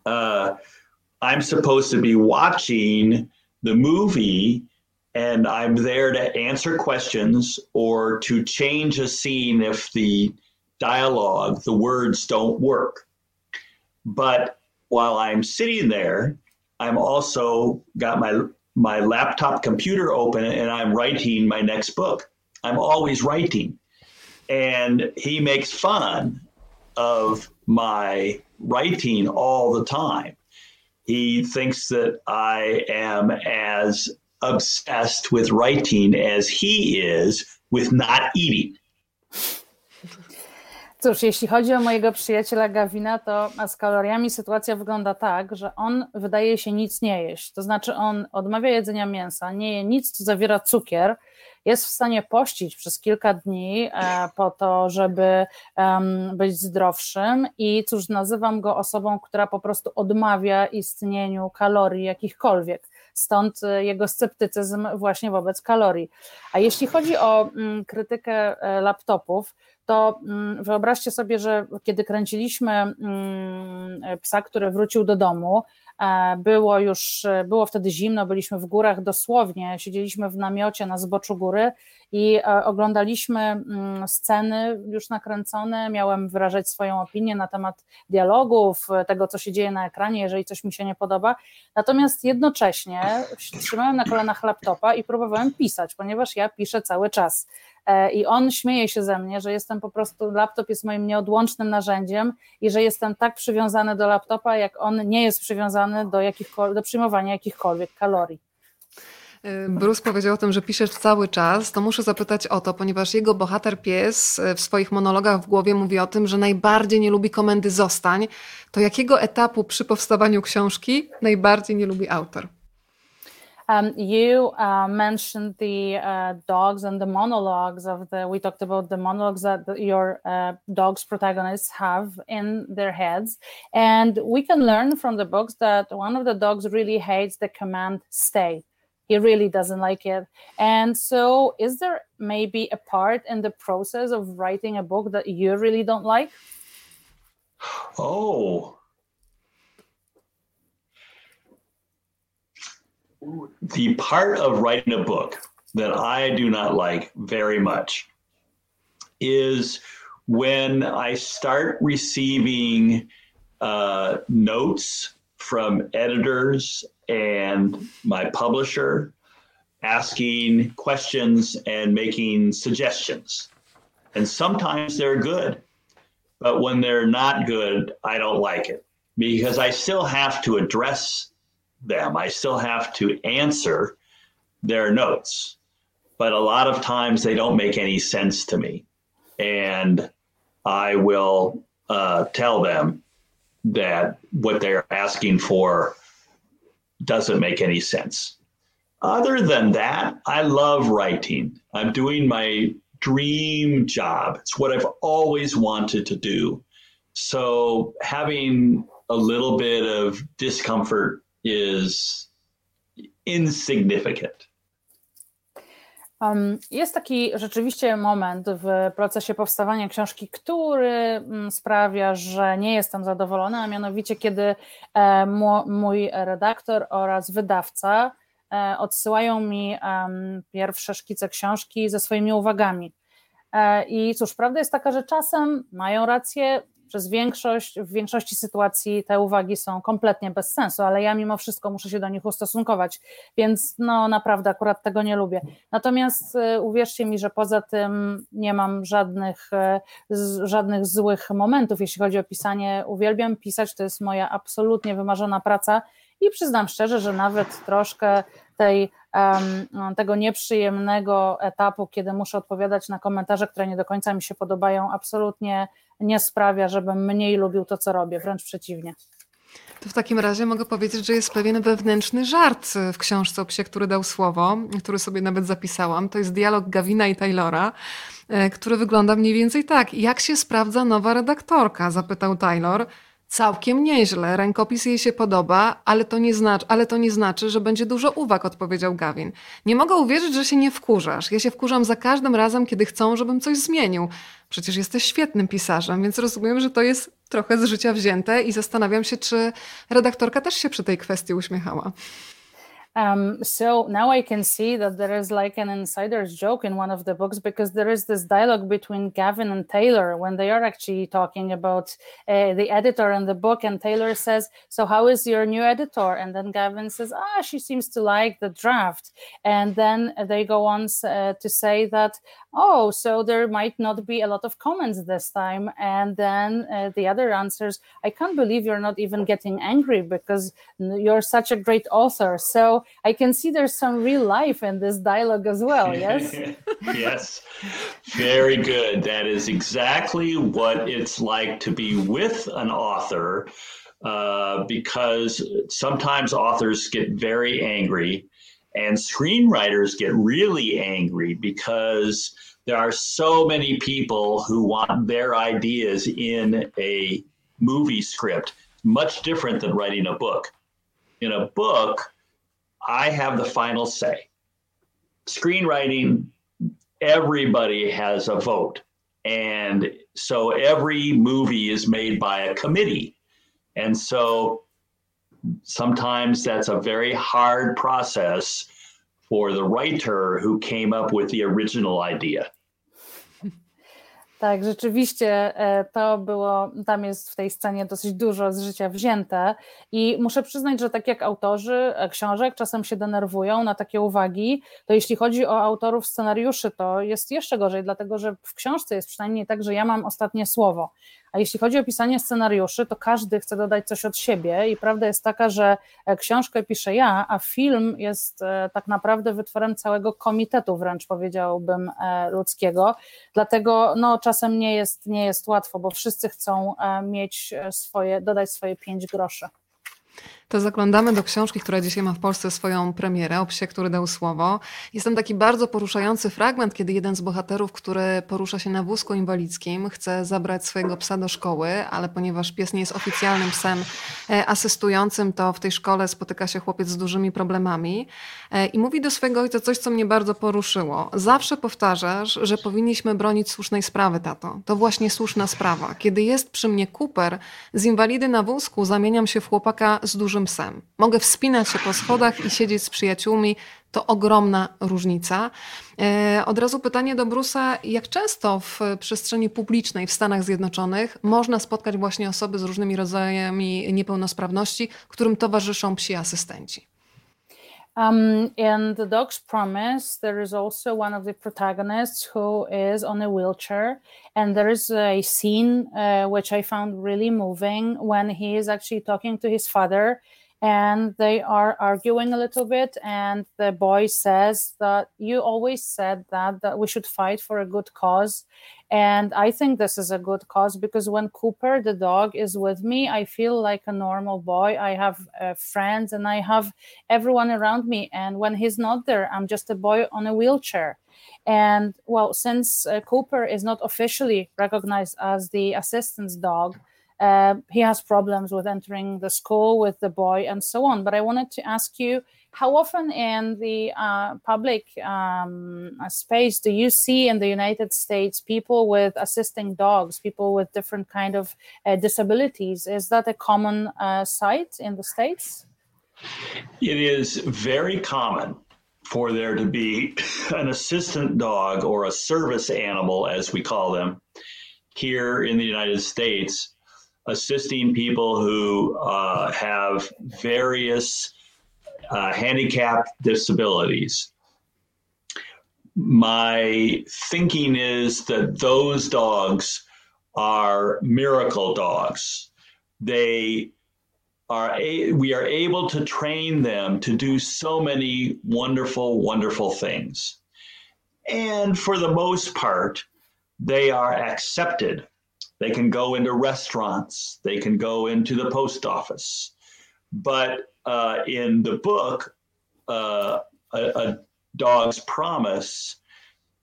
I'm supposed to be watching the movie, and I'm there to answer questions or to change a scene if the dialogue, the words don't work. But while I'm sitting there, I'm also got my laptop computer open and I'm writing my next book. I'm always writing. And he makes fun of my writing all the time. He thinks that I am as obsessed with writing as he is with not eating. Cóż, jeśli chodzi o mojego przyjaciela Gavina, to z kaloriami sytuacja wygląda tak, że on wydaje się nic nie jeść. To znaczy on odmawia jedzenia mięsa, nie je nic, co zawiera cukier, jest w stanie pościć przez kilka dni po to, żeby być zdrowszym i cóż, nazywam go osobą, która po prostu odmawia istnieniu kalorii jakichkolwiek. Stąd jego sceptycyzm właśnie wobec kalorii. A jeśli chodzi o krytykę laptopów, to wyobraźcie sobie, że kiedy kręciliśmy psa, który wrócił do domu, było wtedy zimno, byliśmy w górach dosłownie, siedzieliśmy w namiocie na zboczu góry i oglądaliśmy sceny już nakręcone, miałem wyrażać swoją opinię na temat dialogów, tego co się dzieje na ekranie, jeżeli coś mi się nie podoba, natomiast jednocześnie trzymałem na kolanach laptopa i próbowałem pisać, ponieważ ja piszę cały czas. I on śmieje się ze mnie, że jestem po prostu, laptop jest moim nieodłącznym narzędziem i że jestem tak przywiązany do laptopa, jak on nie jest przywiązany do przyjmowania jakichkolwiek kalorii. Bruce powiedział o tym, że piszesz cały czas, to muszę zapytać o to, ponieważ jego bohater pies w swoich monologach w głowie mówi o tym, że najbardziej nie lubi komendy zostań. To jakiego etapu przy powstawaniu książki najbardziej nie lubi autor? You mentioned the dogs and the monologues we talked about the monologues that your dog's protagonists have in their heads. And we can learn from the books that one of the dogs really hates the command stay. He really doesn't like it. And so is there maybe a part in the process of writing a book that you really don't like? Oh, the part of writing a book that I do not like very much is when I start receiving notes from editors and my publisher asking questions and making suggestions. And sometimes they're good, but when they're not good, I don't like it because I still have to address them. I still have to answer their notes, but a lot of times they don't make any sense to me. And I will tell them that what they're asking for doesn't make any sense. Other than that, I love writing. I'm doing my dream job. It's what I've always wanted to do. So having a little bit of discomfort is insignificant. Jest taki rzeczywiście moment w procesie powstawania książki, który sprawia, że nie jestem zadowolona, a mianowicie kiedy mój redaktor oraz wydawca odsyłają mi pierwsze szkice książki ze swoimi uwagami. I cóż, prawda jest taka, że czasem mają rację, w większości sytuacji te uwagi są kompletnie bez sensu, ale ja mimo wszystko muszę się do nich ustosunkować, więc no naprawdę akurat tego nie lubię. Natomiast uwierzcie mi, że poza tym nie mam żadnych złych momentów, jeśli chodzi o pisanie. Uwielbiam pisać, to jest moja absolutnie wymarzona praca i przyznam szczerze, że nawet troszkę tego nieprzyjemnego etapu, kiedy muszę odpowiadać na komentarze, które nie do końca mi się podobają, absolutnie nie sprawia, żebym mniej lubił to, co robię, wręcz przeciwnie. To w takim razie mogę powiedzieć, że jest pewien wewnętrzny żart w książce o psie, który dał słowo, który sobie nawet zapisałam. To jest dialog Gavina i Taylora, który wygląda mniej więcej tak. Jak się sprawdza nowa redaktorka? Zapytał Taylor. Całkiem nieźle, rękopis jej się podoba, ale to nie znaczy, że będzie dużo uwag, odpowiedział Gavin. Nie mogę uwierzyć, że się nie wkurzasz. Ja się wkurzam za każdym razem, kiedy chcą, żebym coś zmienił. Przecież jesteś świetnym pisarzem, więc rozumiem, że to jest trochę z życia wzięte i zastanawiam się, czy redaktorka też się przy tej kwestii uśmiechała. So now I can see that there is like an insider's joke in one of the books because there is this dialogue between Gavin and Taylor when they are actually talking about the editor and the book, and Taylor says, so how is your new editor? And then Gavin says, she seems to like the draft. And then they go on to say that, so there might not be a lot of comments this time. And then the other answers, I can't believe you're not even getting angry because you're such a great author. So I can see there's some real life in this dialogue as well, yes? Yes, very good. That is exactly what it's like to be with an author because sometimes authors get very angry and screenwriters get really angry because there are so many people who want their ideas in a movie script, much different than writing a book. In a book, I have the final say. Screenwriting, everybody has a vote. And so every movie is made by a committee. And so sometimes that's a very hard process for the writer who came up with the original idea. Tak, rzeczywiście to było, tam jest w tej scenie dosyć dużo z życia wzięte i muszę przyznać, że tak jak autorzy książek czasem się denerwują na takie uwagi, to jeśli chodzi o autorów scenariuszy, to jest jeszcze gorzej, dlatego że w książce jest przynajmniej tak, że ja mam ostatnie słowo. A jeśli chodzi o pisanie scenariuszy, to każdy chce dodać coś od siebie i prawda jest taka, że książkę piszę ja, a film jest tak naprawdę wytworem całego komitetu, wręcz powiedziałbym ludzkiego, dlatego no, czasem nie jest łatwo, bo wszyscy chcą dodać swoje 5 groszy. To zaglądamy do książki, która dzisiaj ma w Polsce swoją premierę, o psie, który dał słowo. Jest tam taki bardzo poruszający fragment, kiedy jeden z bohaterów, który porusza się na wózku inwalidzkim, chce zabrać swojego psa do szkoły, ale ponieważ pies nie jest oficjalnym psem asystującym, to w tej szkole spotyka się chłopiec z dużymi problemami i mówi do swojego ojca coś, co mnie bardzo poruszyło. Zawsze powtarzasz, że powinniśmy bronić słusznej sprawy, tato. To właśnie słuszna sprawa. Kiedy jest przy mnie Cooper, z inwalidy na wózku zamieniam się w chłopaka z dużym dużym psem. Mogę wspinać się po schodach i siedzieć z przyjaciółmi. To ogromna różnica. Od razu pytanie do Bruce'a, jak często w przestrzeni publicznej w Stanach Zjednoczonych można spotkać właśnie osoby z różnymi rodzajami niepełnosprawności, którym towarzyszą psi asystenci? In The Dog's Promise, there is also one of the protagonists who is on a wheelchair, and there is a scene which I found really moving when he is actually talking to his father, and they are arguing a little bit, and the boy says that you always said that we should fight for a good cause. And I think this is a good cause because when Cooper, the dog, is with me, I feel like a normal boy. I have friends and I have everyone around me. And when he's not there, I'm just a boy on a wheelchair. And well, since Cooper is not officially recognized as the assistance dog, he has problems with entering the school, with the boy, and so on. But I wanted to ask you, how often in the public space do you see in the United States people with assisting dogs, people with different kind of disabilities? Is that a common sight in the States? It is very common for there to be an assistant dog or a service animal, as we call them, here in the United States, assisting people who have various handicap disabilities. My thinking is that those dogs are miracle dogs. We are able to train them to do so many wonderful, wonderful things. And for the most part, they are accepted. They can go into restaurants, they can go into the post office. But in the book, A Dog's Promise,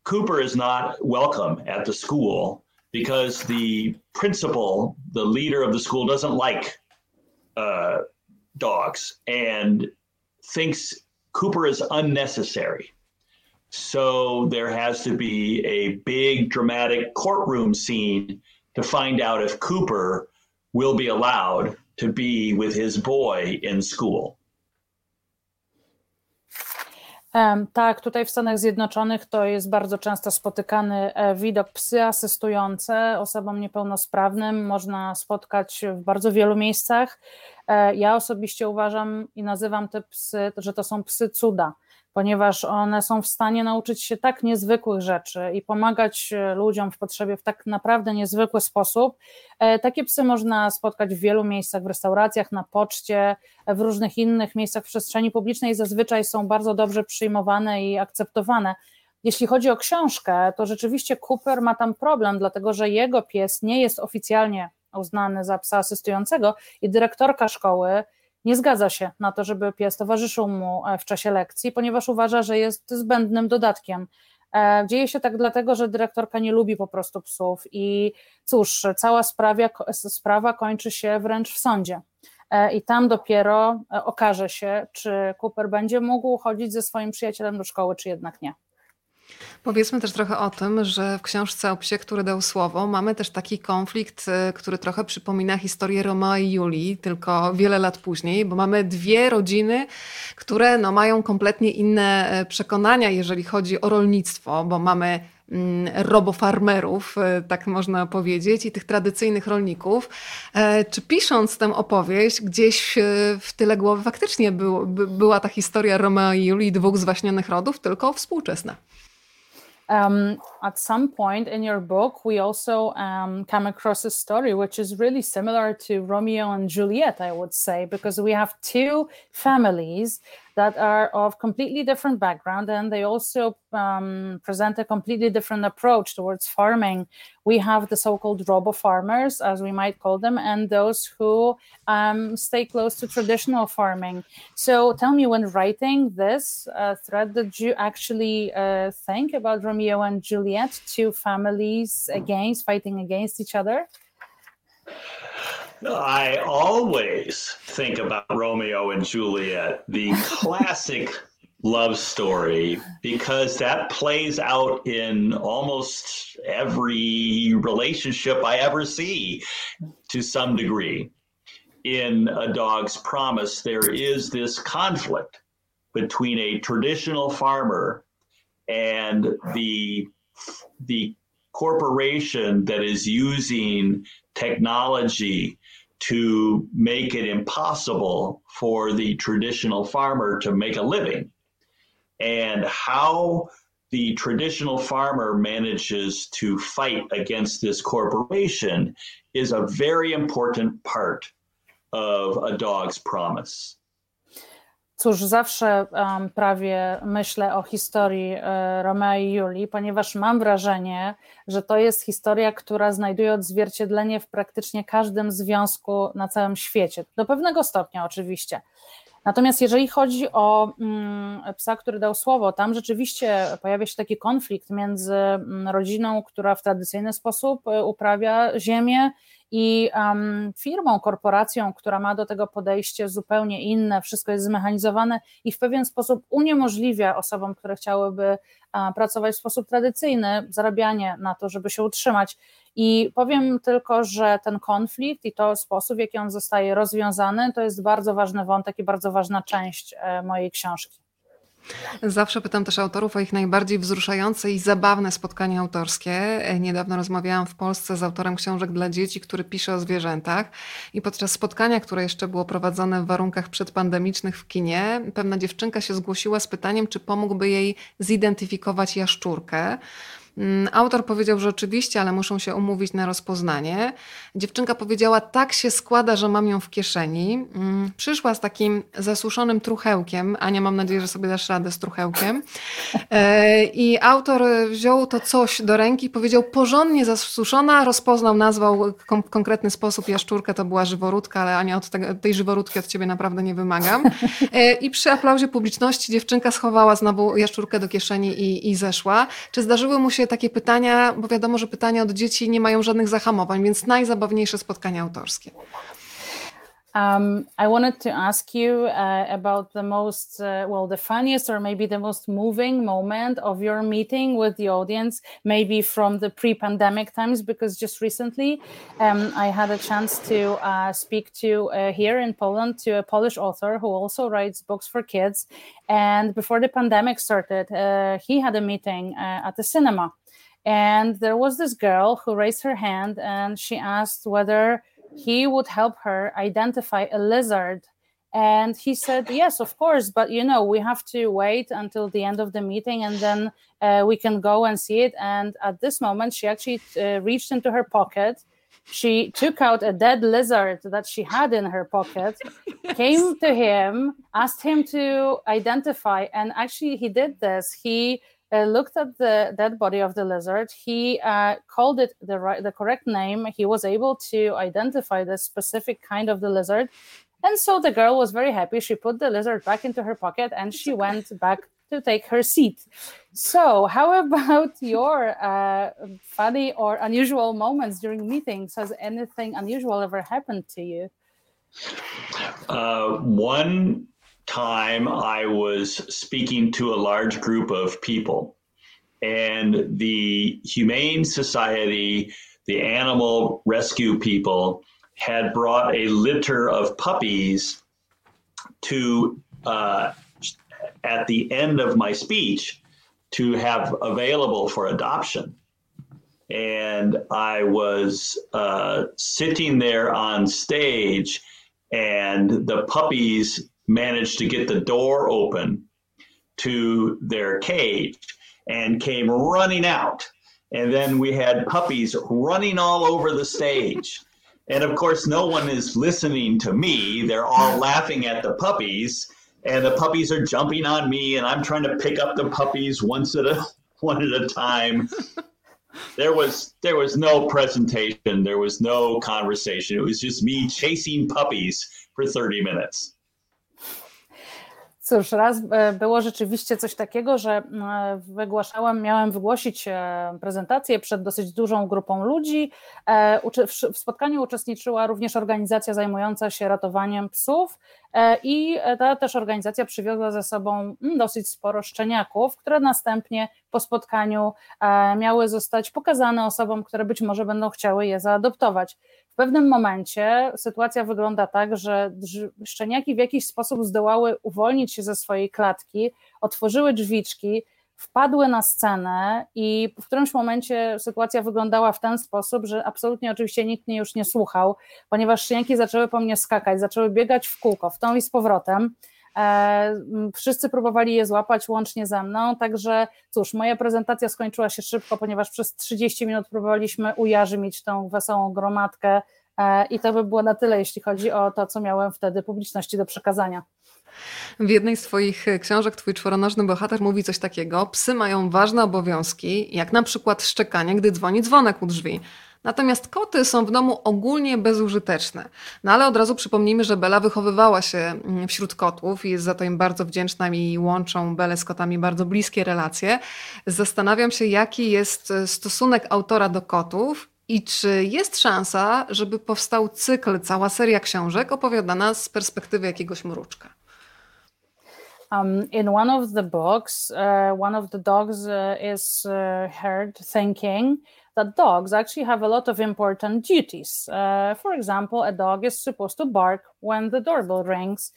Cooper is not welcome at the school because the principal, the leader of the school, doesn't like dogs and thinks Cooper is unnecessary. So there has to be a big dramatic courtroom scene to find out if Cooper will be allowed to be with his boy in school. Tak, tutaj w Stanach Zjednoczonych to jest bardzo często spotykany widok, psy asystujące osobom niepełnosprawnym można spotkać w bardzo wielu miejscach. Ja osobiście uważam i nazywam te psy, że to są psy cuda, ponieważ one są w stanie nauczyć się tak niezwykłych rzeczy i pomagać ludziom w potrzebie w tak naprawdę niezwykły sposób. Takie psy można spotkać w wielu miejscach, w restauracjach, na poczcie, w różnych innych miejscach w przestrzeni publicznej, zazwyczaj są bardzo dobrze przyjmowane i akceptowane. Jeśli chodzi o książkę, to rzeczywiście Cooper ma tam problem, dlatego że jego pies nie jest oficjalnie uznany za psa asystującego i dyrektorka szkoły nie zgadza się na to, żeby pies towarzyszył mu w czasie lekcji, ponieważ uważa, że jest zbędnym dodatkiem. Dzieje się tak dlatego, że dyrektorka nie lubi po prostu psów i cóż, cała sprawa kończy się wręcz w sądzie. I tam dopiero okaże się, czy Cooper będzie mógł chodzić ze swoim przyjacielem do szkoły, czy jednak nie. Powiedzmy też trochę o tym, że w książce o psie, który dał słowo, mamy też taki konflikt, który trochę przypomina historię Romea i Julii, tylko wiele lat później, bo mamy dwie rodziny, które mają kompletnie inne przekonania, jeżeli chodzi o rolnictwo, bo mamy robofarmerów, tak można powiedzieć, i tych tradycyjnych rolników. Czy pisząc tę opowieść, gdzieś w tyle głowy faktycznie była ta historia Romea i Julii, dwóch zwaśnionych rodów, tylko współczesna? At some point in your book, we also come across a story which is really similar to Romeo and Juliet, I would say, because we have two families that are of completely different background, and they also present a completely different approach towards farming. We have the so-called robo-farmers, as we might call them, and those who stay close to traditional farming. So tell me, when writing this thread, did you actually think about Romeo and Juliet, two families fighting against each other? I always think about Romeo and Juliet, the classic love story, because that plays out in almost every relationship I ever see to some degree. in A Dog's Promise, there is this conflict between a traditional farmer and the corporation that is using technology to make it impossible for the traditional farmer to make a living, and how the traditional farmer manages to fight against this corporation is a very important part of A Dog's Promise. Cóż, zawsze prawie myślę o historii Romeo i Julii, ponieważ mam wrażenie, że to jest historia, która znajduje odzwierciedlenie w praktycznie każdym związku na całym świecie. Do pewnego stopnia oczywiście. Natomiast jeżeli chodzi o psa, który dał słowo, tam rzeczywiście pojawia się taki konflikt między rodziną, która w tradycyjny sposób uprawia ziemię, i firmą, korporacją, która ma do tego podejście zupełnie inne, wszystko jest zmechanizowane i w pewien sposób uniemożliwia osobom, które chciałyby pracować w sposób tradycyjny, zarabianie na to, żeby się utrzymać. I powiem tylko, że ten konflikt i to sposób, w jaki on zostaje rozwiązany, to jest bardzo ważny wątek i bardzo ważna część mojej książki. Zawsze pytam też autorów o ich najbardziej wzruszające i zabawne spotkania autorskie. Niedawno rozmawiałam w Polsce z autorem książek dla dzieci, który pisze o zwierzętach, i podczas spotkania, które jeszcze było prowadzone w warunkach przedpandemicznych w kinie, pewna dziewczynka się zgłosiła z pytaniem, czy pomógłby jej zidentyfikować jaszczurkę. Autor powiedział, że oczywiście, ale muszą się umówić na rozpoznanie. Dziewczynka powiedziała, tak się składa, że mam ją w kieszeni. Przyszła z takim zasuszonym truchełkiem. Ania, mam nadzieję, że sobie dasz radę z truchełkiem. I autor wziął to coś do ręki, powiedział, porządnie zasuszona, rozpoznał, nazwał w konkretny sposób jaszczurkę, to była żyworódka, ale Ania, od tej żyworódki od ciebie naprawdę nie wymagam. I przy aplauzie publiczności dziewczynka schowała znowu jaszczurkę do kieszeni i zeszła. Czy zdarzyły mu się takie pytania, bo wiadomo, że pytania od dzieci nie mają żadnych zahamowań, więc najzabawniejsze spotkania autorskie. I wanted to ask you about the most, the funniest or maybe the most moving moment of your meeting with the audience, maybe from the pre-pandemic times, because just recently I had a chance to speak to here in Poland to a Polish author who also writes books for kids. And before the pandemic started, he had a meeting at the cinema. And there was this girl who raised her hand and she asked whether he would help her identify a lizard. And he said, yes, of course, but you know, we have to wait until the end of the meeting and then we can go and see it. And at this moment, she actually reached into her pocket. She took out a dead lizard that she had in her pocket, yes. Came to him, asked him to identify. And actually he did this. He looked at the dead body of the lizard. He called it the correct name. He was able to identify the specific kind of the lizard. And so the girl was very happy. She put the lizard back into her pocket and she went back to take her seat. So how about your funny or unusual moments during meetings? Has anything unusual ever happened to you? One time I was speaking to a large group of people, and the Humane Society, the animal rescue people, had brought a litter of puppies to at the end of my speech to have available for adoption. And I was sitting there on stage, and the puppies managed to get the door open to their cage and came running out. And then we had puppies running all over the stage. And of course, no one is listening to me. They're all laughing at the puppies, and the puppies are jumping on me, and I'm trying to pick up the puppies one at a time. There was no presentation. There was no conversation. It was just me chasing puppies for 30 minutes. Cóż, raz było rzeczywiście coś takiego, że miałem wygłosić prezentację przed dosyć dużą grupą ludzi. W spotkaniu uczestniczyła również organizacja zajmująca się ratowaniem psów i ta też organizacja przywiozła ze sobą dosyć sporo szczeniaków, które następnie po spotkaniu miały zostać pokazane osobom, które być może będą chciały je zaadoptować. W W pewnym momencie sytuacja wygląda tak, że szczeniaki w jakiś sposób zdołały uwolnić się ze swojej klatki, otworzyły drzwiczki, wpadły na scenę i w którymś momencie sytuacja wyglądała w ten sposób, że absolutnie oczywiście nikt mnie już nie słuchał, ponieważ szczeniaki zaczęły po mnie skakać, zaczęły biegać w kółko, w tą i z powrotem. Wszyscy próbowali je złapać łącznie ze mną, także cóż, moja prezentacja skończyła się szybko, ponieważ przez 30 minut próbowaliśmy ujarzmić tą wesołą gromadkę i to by było na tyle, jeśli chodzi o to, co miałem wtedy publiczności do przekazania. W jednej z swoich książek twój czworonożny bohater mówi coś takiego: psy mają ważne obowiązki, jak na przykład szczekanie, gdy dzwoni dzwonek u drzwi. Natomiast koty są w domu ogólnie bezużyteczne. No ale od razu przypomnijmy, że Bella wychowywała się wśród kotów i jest za to im bardzo wdzięczna i łączą Bellę z kotami bardzo bliskie relacje. Zastanawiam się, jaki jest stosunek autora do kotów i czy jest szansa, żeby powstał cykl, cała seria książek opowiadana z perspektywy jakiegoś mruczka. In one of the books, one of the dogs is heard thinking that dogs actually have a lot of important duties. For example, a dog is supposed to bark when the doorbell rings,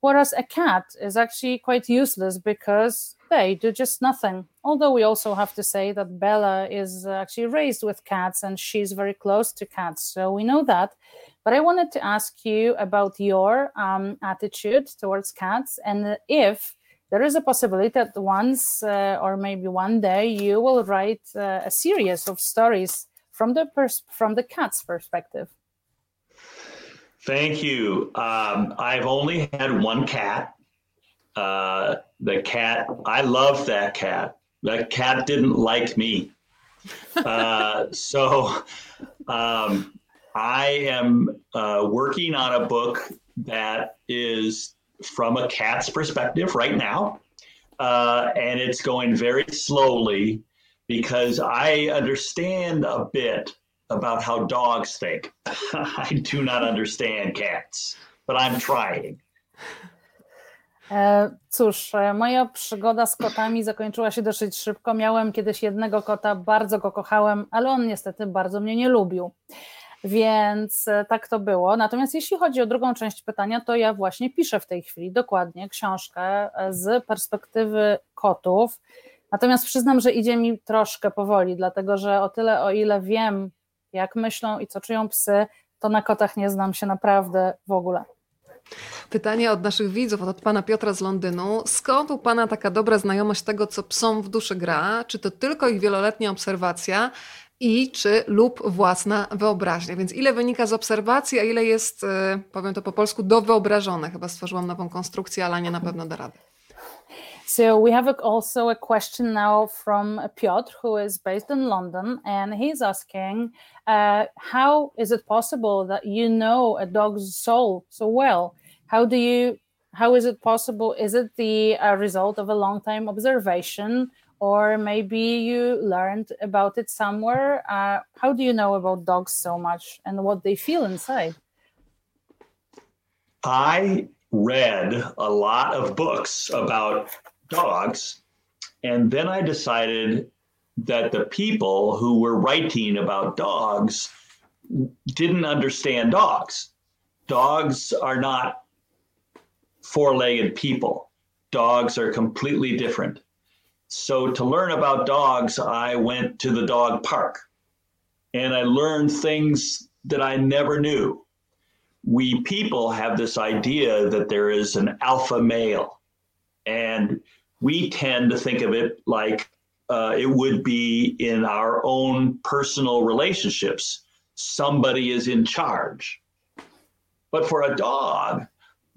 whereas a cat is actually quite useless because they do just nothing. Although we also have to say that Bella is actually raised with cats and she's very close to cats, so we know that. But I wanted to ask you about your attitude towards cats and if there is a possibility that once or maybe one day you will write a series of stories from the cat's perspective. Thank you. I've only had one cat. I loved that cat. That cat didn't like me. I am working on a book that is from a cat's perspective right now, and it's going very slowly because I understand a bit about how dogs think. I do not understand cats, but I'm trying. Cóż, moja przygoda z kotami zakończyła się dosyć szybko. Miałem kiedyś jednego kota, bardzo go kochałem, ale on niestety bardzo mnie nie lubił. Więc tak to było. Natomiast jeśli chodzi o drugą część pytania, to ja właśnie piszę w tej chwili dokładnie książkę z perspektywy kotów. Natomiast przyznam, że idzie mi troszkę powoli, dlatego że o tyle, o ile wiem, jak myślą i co czują psy, to na kotach nie znam się naprawdę w ogóle. Pytanie od naszych widzów, od pana Piotra z Londynu. Skąd u pana taka dobra znajomość tego, co psom w duszy gra? Czy to tylko ich wieloletnia obserwacja? I czy lub własna wyobraźnia. Więc ile wynika z obserwacji, a ile jest, powiem to po polsku, dowyobrażone. Chyba stworzyłam nową konstrukcję, ale nie na pewno da rady. So we have also a question now from Piotr, who is based in London, and he's asking, how is it possible that you know a dog's soul so well? How is it possible? Is it the result of a long time observation? Or maybe you learned about it somewhere. How do you know about dogs so much and what they feel inside? I read a lot of books about dogs, and then I decided that the people who were writing about dogs didn't understand dogs. Dogs are not four-legged people. Dogs are completely different. So to learn about dogs, I went to the dog park and I learned things that I never knew. We people have this idea that there is an alpha male, and we tend to think of it like it would be in our own personal relationships. Somebody is in charge. But for a dog,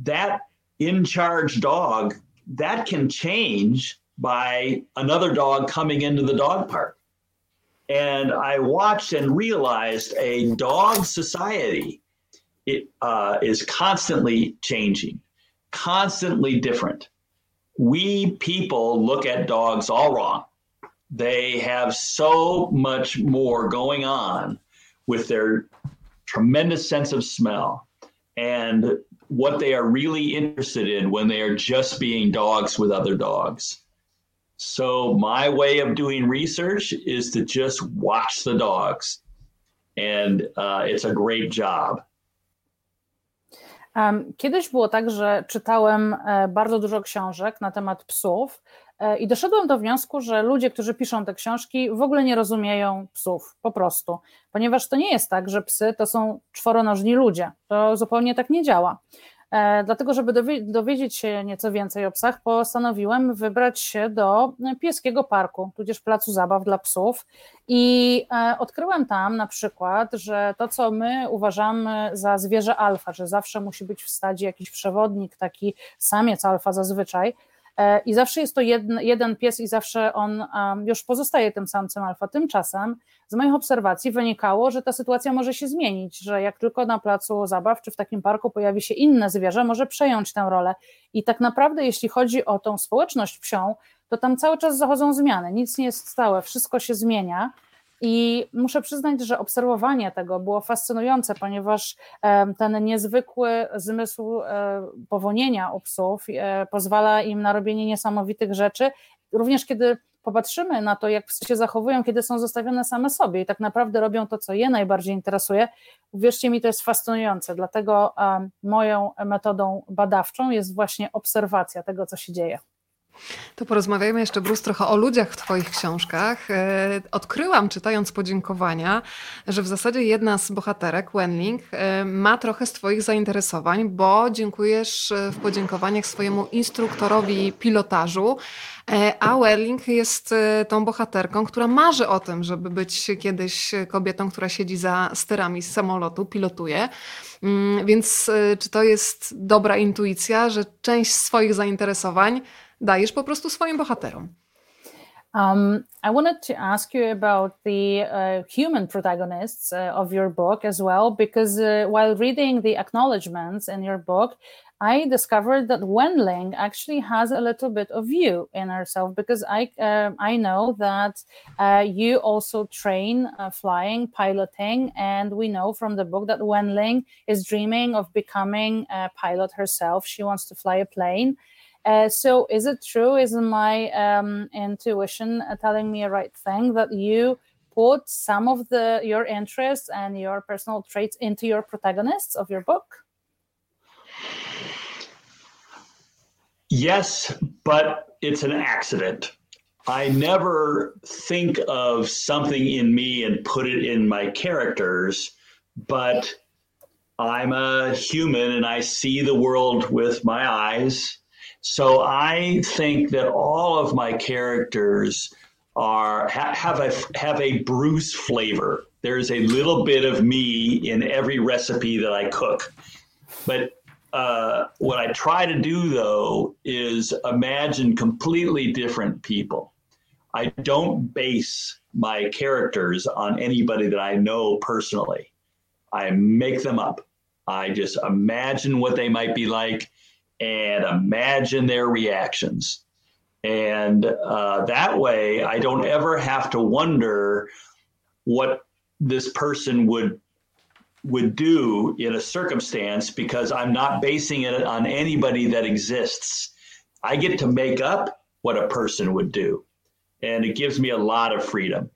that in-charge dog, that can change by another dog coming into the dog park. And I watched and realized a dog society is constantly changing, constantly different. We people look at dogs all wrong. They have so much more going on with their tremendous sense of smell and what they are really interested in when they are just being dogs with other dogs. So my way of doing research is to just watch the dogs and it's a great job. Kiedyś było tak, że czytałem bardzo dużo książek na temat psów i doszedłem do wniosku, że ludzie, którzy piszą te książki, w ogóle nie rozumieją psów, po prostu, ponieważ to nie jest tak, że psy to są czworonożni ludzie, to zupełnie tak nie działa. Dlatego, żeby dowiedzieć się nieco więcej o psach, postanowiłem wybrać się do pieskiego parku, tudzież placu zabaw dla psów i odkryłem tam na przykład, że to, co my uważamy za zwierzę alfa, że zawsze musi być w stadzie jakiś przewodnik, taki samiec alfa zazwyczaj i zawsze jest to jeden pies i zawsze on już pozostaje tym samcem alfa. Tymczasem z moich obserwacji wynikało, że ta sytuacja może się zmienić, że jak tylko na placu zabaw czy w takim parku pojawi się inne zwierzę, może przejąć tę rolę. I tak naprawdę jeśli chodzi o tą społeczność psią, to tam cały czas zachodzą zmiany, nic nie jest stałe, wszystko się zmienia. I muszę przyznać, że obserwowanie tego było fascynujące, ponieważ ten niezwykły zmysł powonienia u psów pozwala im na robienie niesamowitych rzeczy, również kiedy popatrzymy na to, jak psy się zachowują, kiedy są zostawione same sobie i tak naprawdę robią to, co je najbardziej interesuje. Uwierzcie mi, to jest fascynujące, dlatego moją metodą badawczą jest właśnie obserwacja tego, co się dzieje. To porozmawiajmy jeszcze, Bruce, trochę o ludziach w twoich książkach. Odkryłam, czytając podziękowania, że w zasadzie jedna z bohaterek, Wenling, ma trochę z twoich zainteresowań, bo dziękujesz w podziękowaniach swojemu instruktorowi pilotażu, a Wenling jest tą bohaterką, która marzy o tym, żeby być kiedyś kobietą, która siedzi za sterami z samolotu, pilotuje. Więc czy to jest dobra intuicja, że część swoich zainteresowań dajesz po prostu swoim bohaterom? I wanted to ask you about the human protagonists of your book as well, because while reading the acknowledgments in your book, I discovered that Wenling actually has a little bit of you in herself, because I know that you also train flying, piloting, and we know from the book that Wenling is dreaming of becoming a pilot herself. She wants to fly a plane. So is it true, is my intuition telling me the right thing, that you put some of your interests and your personal traits into your protagonists of your book? Yes, but it's an accident. I never think of something in me and put it in my characters, but I'm a human and I see the world with my eyes. So I think that all of my characters have a Bruce flavor. There's a little bit of me in every recipe that I cook. But what I try to do, though, is imagine completely different people. I don't base my characters on anybody that I know personally. I make them up. I just imagine what they might be like and imagine their reactions. And that way, I don't ever have to wonder what this person would do in a circumstance, because I'm not basing it on anybody that exists. I get to make up what a person would do. And it gives me a lot of freedom.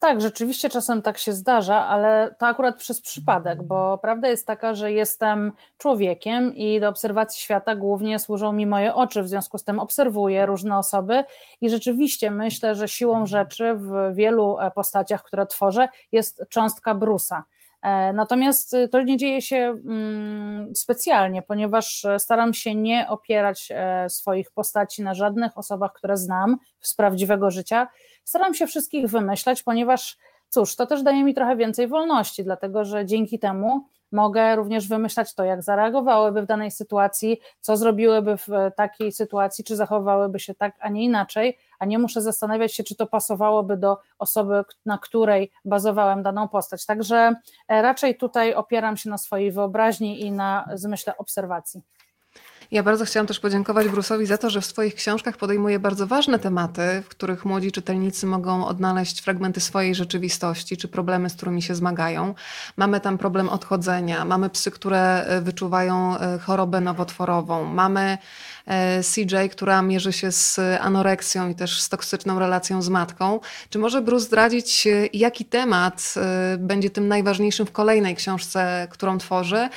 Tak, rzeczywiście czasem tak się zdarza, ale to akurat przez przypadek, bo prawda jest taka, że jestem człowiekiem i do obserwacji świata głównie służą mi moje oczy, w związku z tym obserwuję różne osoby i rzeczywiście myślę, że siłą rzeczy w wielu postaciach, które tworzę, jest cząstka Bruce'a. Natomiast to nie dzieje się specjalnie, ponieważ staram się nie opierać swoich postaci na żadnych osobach, które znam z prawdziwego życia. Staram się wszystkich wymyślać, ponieważ cóż, to też daje mi trochę więcej wolności, dlatego że dzięki temu mogę również wymyślać to, jak zareagowałyby w danej sytuacji, co zrobiłyby w takiej sytuacji, czy zachowałyby się tak, a nie inaczej, a nie muszę zastanawiać się, czy to pasowałoby do osoby, na której bazowałem daną postać. Także raczej tutaj opieram się na swojej wyobraźni i na zmyśle obserwacji. Ja bardzo chciałam też podziękować Bruce'owi za to, że w swoich książkach podejmuje bardzo ważne tematy, w których młodzi czytelnicy mogą odnaleźć fragmenty swojej rzeczywistości czy problemy, z którymi się zmagają. Mamy tam problem odchodzenia, mamy psy, które wyczuwają chorobę nowotworową, mamy CJ, która mierzy się z anoreksją i też z toksyczną relacją z matką. Czy może Bruce zdradzić, jaki temat będzie tym najważniejszym w kolejnej książce, którą tworzy?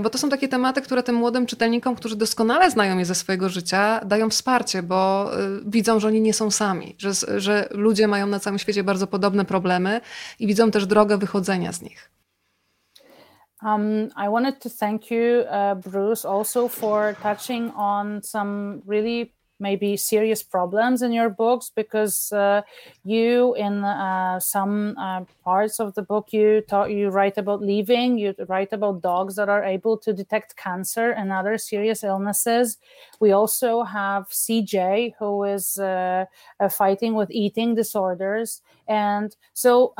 Bo to są takie tematy, które tym młodym czytelnikom, którzy doskonale znają je ze swojego życia, dają wsparcie, bo widzą, że oni nie są sami, że ludzie mają na całym świecie bardzo podobne problemy i widzą też drogę wychodzenia z nich. I wanted to thank you, Bruce, also for touching on some really maybe serious problems in your books, because you in some parts of the book, you write about leaving, you write about dogs that are able to detect cancer and other serious illnesses. We also have CJ, who is fighting with eating disorders. And so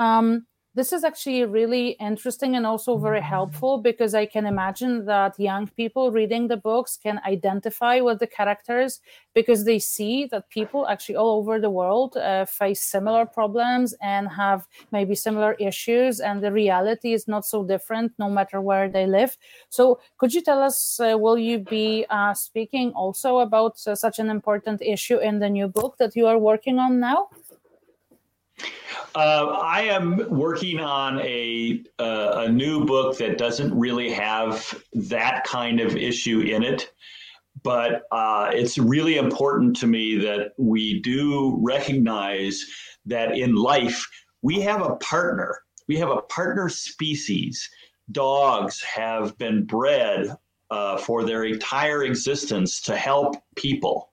this is actually really interesting and also very helpful, because I can imagine that young people reading the books can identify with the characters, because they see that people actually all over the world face similar problems and have maybe similar issues, and the reality is not so different no matter where they live. So could you tell us, will you be speaking also about such an important issue in the new book that you are working on now? I am working on a new book that doesn't really have that kind of issue in it, but it's really important to me that we do recognize that in life we have a partner. We have a partner species. Dogs have been bred for their entire existence to help people.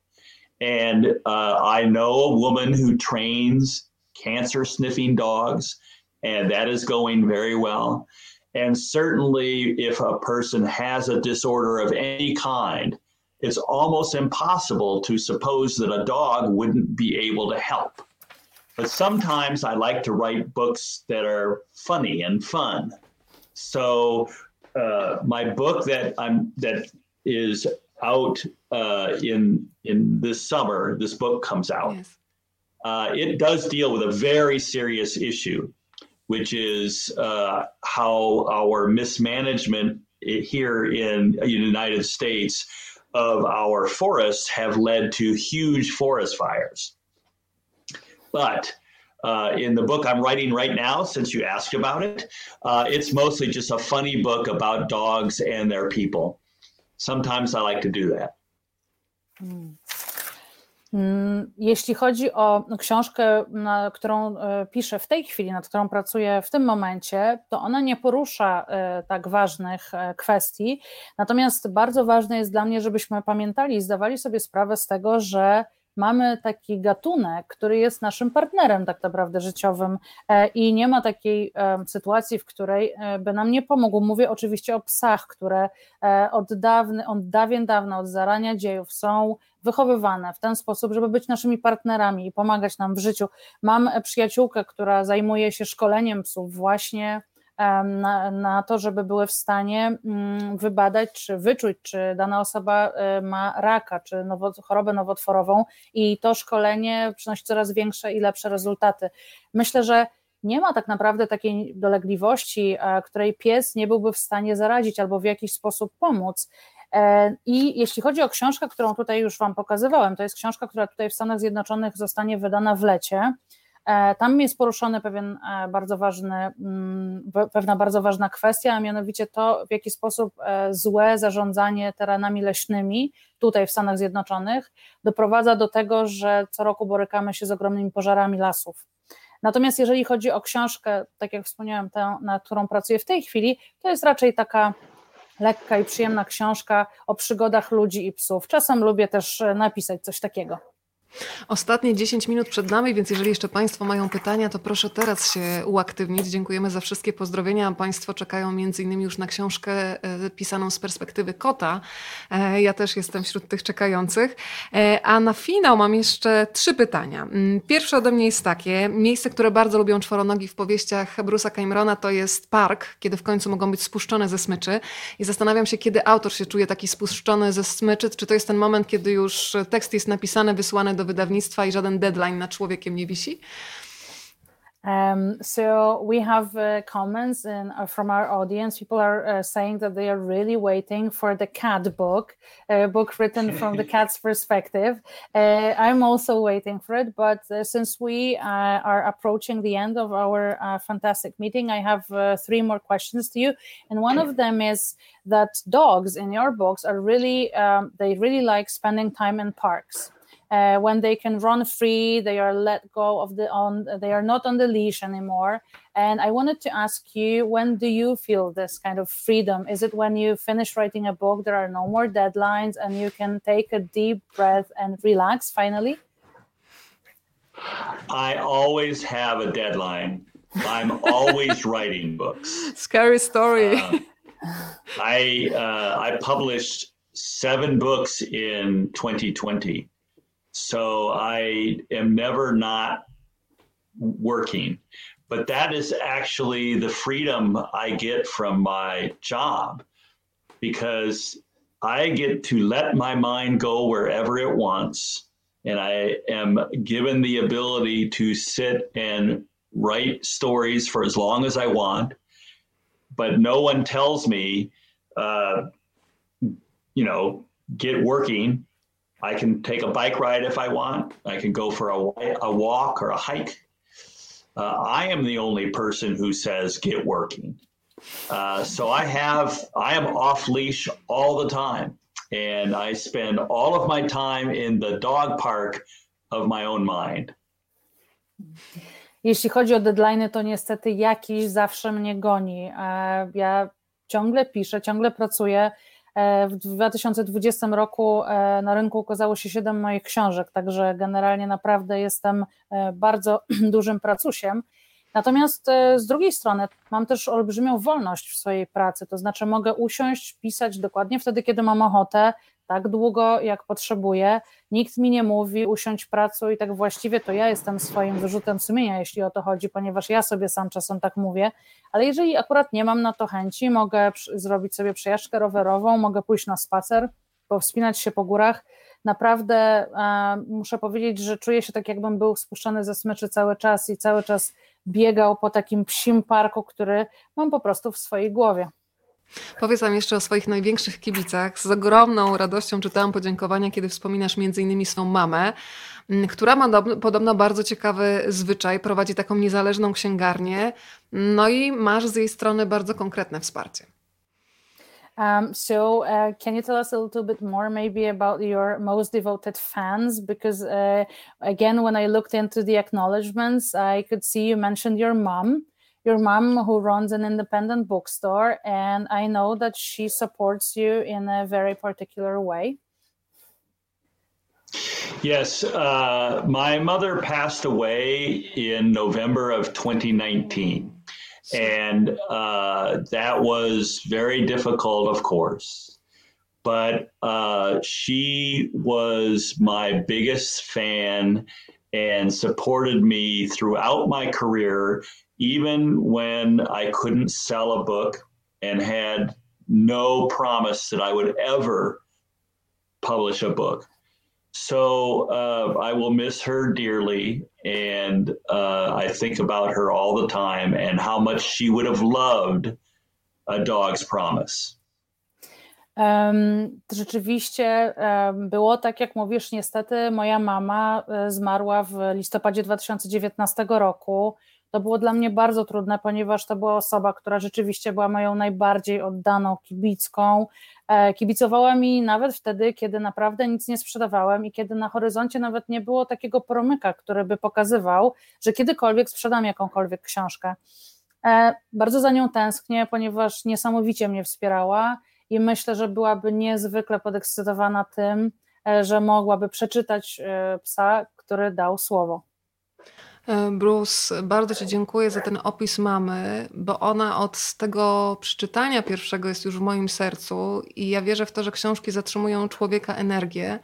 And I know a woman who trains cancer-sniffing dogs, and that is going very well. And certainly if a person has a disorder of any kind, it's almost impossible to suppose that a dog wouldn't be able to help. But sometimes I like to write books that are funny and fun. So my book that is out in this summer, this book comes out. Yes. It does deal with a very serious issue, which is how our mismanagement here in the United States of our forests have led to huge forest fires. But in the book I'm writing right now, since you asked about it, it's mostly just a funny book about dogs and their people. Sometimes I like to do that. Mm. Jeśli chodzi o książkę, którą piszę w tej chwili, nad którą pracuję w tym momencie, to ona nie porusza tak ważnych kwestii. Natomiast bardzo ważne jest dla mnie, żebyśmy pamiętali i zdawali sobie sprawę z tego, że mamy taki gatunek, który jest naszym partnerem tak naprawdę życiowym i nie ma takiej sytuacji, w której by nam nie pomógł. Mówię oczywiście o psach, które od dawien dawna, od zarania dziejów są wychowywane w ten sposób, żeby być naszymi partnerami i pomagać nam w życiu. Mam przyjaciółkę, która zajmuje się szkoleniem psów właśnie na to, żeby były w stanie wybadać, czy wyczuć, czy dana osoba ma raka, czy chorobę nowotworową, i to szkolenie przynosi coraz większe i lepsze rezultaty. Myślę, że nie ma tak naprawdę takiej dolegliwości, której pies nie byłby w stanie zaradzić albo w jakiś sposób pomóc. I jeśli chodzi o książkę, którą tutaj już Wam pokazywałem, to jest książka, która tutaj w Stanach Zjednoczonych zostanie wydana w lecie. Tam jest poruszony pewna bardzo ważna kwestia, a mianowicie to, w jaki sposób złe zarządzanie terenami leśnymi tutaj w Stanach Zjednoczonych doprowadza do tego, że co roku borykamy się z ogromnymi pożarami lasów. Natomiast jeżeli chodzi o książkę, tak jak wspomniałem, tę, nad którą pracuję w tej chwili, to jest raczej taka lekka i przyjemna książka o przygodach ludzi i psów. Czasem lubię też napisać coś takiego. Ostatnie 10 minut przed nami, więc jeżeli jeszcze Państwo mają pytania, to proszę teraz się uaktywnić. Dziękujemy za wszystkie pozdrowienia. Państwo czekają m.in. już na książkę pisaną z perspektywy kota. Ja też jestem wśród tych czekających. A na finał mam jeszcze 3 pytania. Pierwsze ode mnie jest takie. Miejsce, które bardzo lubią czworonogi w powieściach Bruce'a Camerona, to jest park, kiedy w końcu mogą być spuszczone ze smyczy. I zastanawiam się, kiedy autor się czuje taki spuszczony ze smyczy. Czy to jest ten moment, kiedy już tekst jest napisany, wysłany do wydawnictwa i żaden deadline nad człowiekiem nie wisi? So we have comments from our audience. People are saying that they are really waiting for the cat book, a book written from the cat's perspective. I'm also waiting for it, but since we are approaching the end of our fantastic meeting, I have 3 more questions to you. And one of them is that dogs in your books are really, they really like spending time in parks. When they can run free, they are let go of they are not on the leash anymore. And I wanted to ask you, when do you feel this kind of freedom? Is it when you finish writing a book, there are no more deadlines, and you can take a deep breath and relax finally? I always have a deadline. I'm always writing books. Scary story. I published 7 books in 2020. So I am never not working, but that is actually the freedom I get from my job, because I get to let my mind go wherever it wants, and I am given the ability to sit and write stories for as long as I want, but no one tells me, get working. I can take a bike ride if I want. I can go for a walk or a hike. I am the only person who says, get working. So I am off leash all the time. And I spend all of my time in the dog park of my own mind. Jeśli chodzi o deadline'y, to niestety jakiś zawsze mnie goni. Ja ciągle piszę, ciągle pracuję. W 2020 roku na rynku ukazało się 7 moich książek, także generalnie naprawdę jestem bardzo dużym pracusiem. Natomiast z drugiej strony mam też olbrzymią wolność w swojej pracy, to znaczy mogę usiąść, pisać dokładnie wtedy, kiedy mam ochotę, tak długo jak potrzebuję, nikt mi nie mówi usiądź, pracuj, tak właściwie to ja jestem swoim wyrzutem sumienia, jeśli o to chodzi, ponieważ ja sobie sam czasem tak mówię, ale jeżeli akurat nie mam na to chęci, mogę zrobić sobie przejażdżkę rowerową, mogę pójść na spacer, powspinać się po górach, naprawdę muszę powiedzieć, że czuję się tak, jakbym był spuszczony ze smyczy cały czas i cały czas biegał po takim psim parku, który mam po prostu w swojej głowie. Powiedz nam jeszcze o swoich największych kibicach. Z ogromną radością czytałam podziękowania, kiedy wspominasz m.in. swą mamę, która ma podobno bardzo ciekawy zwyczaj, prowadzi taką niezależną księgarnię, no i masz z jej strony bardzo konkretne wsparcie. So can you tell us a little bit more maybe about your most devoted fans? Because again, when I looked into the acknowledgements, I could see you mentioned your mom who runs an independent bookstore, and I know that she supports you in a very particular way. Yes, my mother passed away in November of 2019. And that was very difficult, of course, but she was my biggest fan and supported me throughout my career, even when I couldn't sell a book and had no promise that I would ever publish a book. So I will miss her dearly, and I think about her all the time and how much she would have loved A Dog's Promise. Rzeczywiście było tak, jak mówisz, niestety moja mama zmarła w listopadzie 2019 roku. To było dla mnie bardzo trudne, ponieważ to była osoba, która rzeczywiście była moją najbardziej oddaną kibicką. Kibicowała mi nawet wtedy, kiedy naprawdę nic nie sprzedawałem i kiedy na horyzoncie nawet nie było takiego promyka, który by pokazywał, że kiedykolwiek sprzedam jakąkolwiek książkę. Bardzo za nią tęsknię, ponieważ niesamowicie mnie wspierała i myślę, że byłaby niezwykle podekscytowana tym, że mogłaby przeczytać psa, który dał słowo. Bruce, bardzo Ci dziękuję za ten opis mamy, bo ona od tego przeczytania pierwszego jest już w moim sercu i ja wierzę w to, że książki zatrzymują człowieka energię.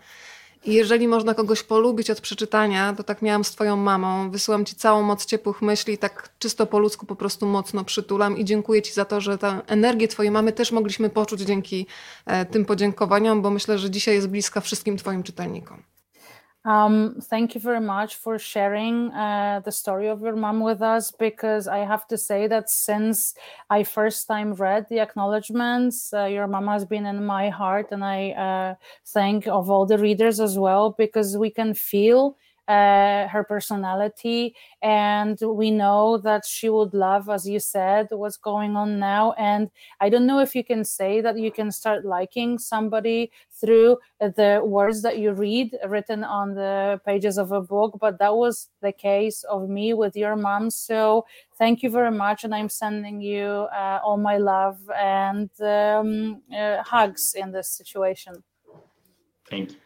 I jeżeli można kogoś polubić od przeczytania, to tak miałam z Twoją mamą. Wysyłam Ci całą moc ciepłych myśli, tak czysto po ludzku po prostu mocno przytulam i dziękuję Ci za to, że tę energię Twojej mamy też mogliśmy poczuć dzięki tym podziękowaniom, bo myślę, że dzisiaj jest bliska wszystkim Twoim czytelnikom. Thank you very much for sharing the story of your mom with us, because I have to say that since I first time read the acknowledgements, your mom has been in my heart, and I thank of all the readers as well, because we can feel her personality, and we know that she would love, as you said, what's going on now. And I don't know if you can say that you can start liking somebody through the words that you read written on the pages of a book, but that was the case of me with your mom. So thank you very much, and I'm sending you all my love and hugs in this situation. Thank you.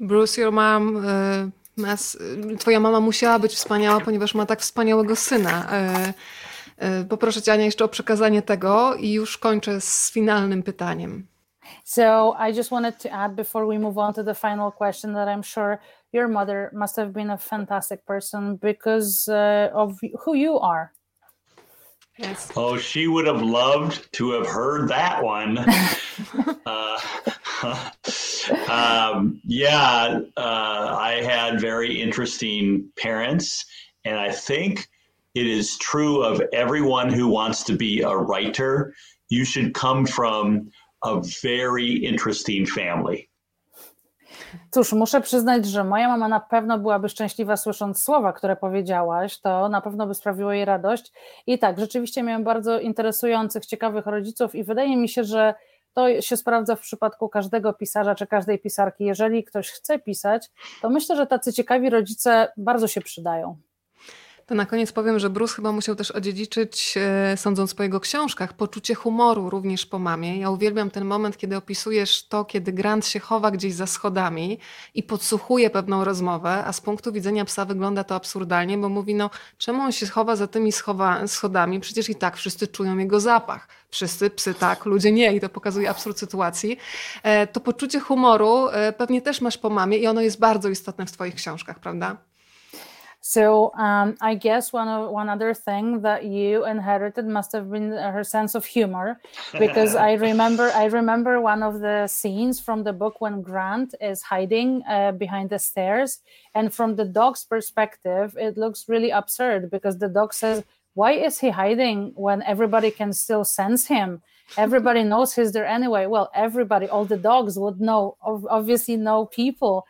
Bruce, your mom... Twoja mama musiała być wspaniała, ponieważ ma tak wspaniałego syna. Poproszę Cię, Ania, jeszcze o przekazanie tego i już kończę z finalnym pytaniem. So I just wanted to add before we move on to the final question that I'm sure your mother must have been a fantastic person because of who you are. Yes. Oh, she would have loved to have heard that one. I had very interesting parents, and I think it is true of everyone who wants to be a writer. You should come from a very interesting family. Cóż, muszę przyznać, że moja mama na pewno byłaby szczęśliwa słysząc słowa, które powiedziałaś, to na pewno by sprawiło jej radość. I tak, rzeczywiście miałam bardzo interesujących, ciekawych rodziców i wydaje mi się, że to się sprawdza w przypadku każdego pisarza czy każdej pisarki. Jeżeli ktoś chce pisać, to myślę, że tacy ciekawi rodzice bardzo się przydają. To na koniec powiem, że Bruce chyba musiał też odziedziczyć, sądząc po jego książkach, poczucie humoru również po mamie. Ja uwielbiam ten moment, kiedy opisujesz to, kiedy Grant się chowa gdzieś za schodami i podsłuchuje pewną rozmowę, a z punktu widzenia psa wygląda to absurdalnie, bo mówi, no czemu on się chowa za tymi schodami, przecież i tak wszyscy czują jego zapach. Wszyscy psy tak, ludzie nie, i to pokazuje absurd sytuacji. To poczucie humoru pewnie też masz po mamie i ono jest bardzo istotne w Twoich książkach, prawda? So I guess one other thing that you inherited must have been her sense of humor, because I remember one of the scenes from the book when Grant is hiding behind the stairs, and from the dog's perspective, it looks really absurd because the dog says, "Why is he hiding when everybody can still sense him? Everybody knows he's there anyway." Well, everybody, all the dogs would know. Obviously, no people.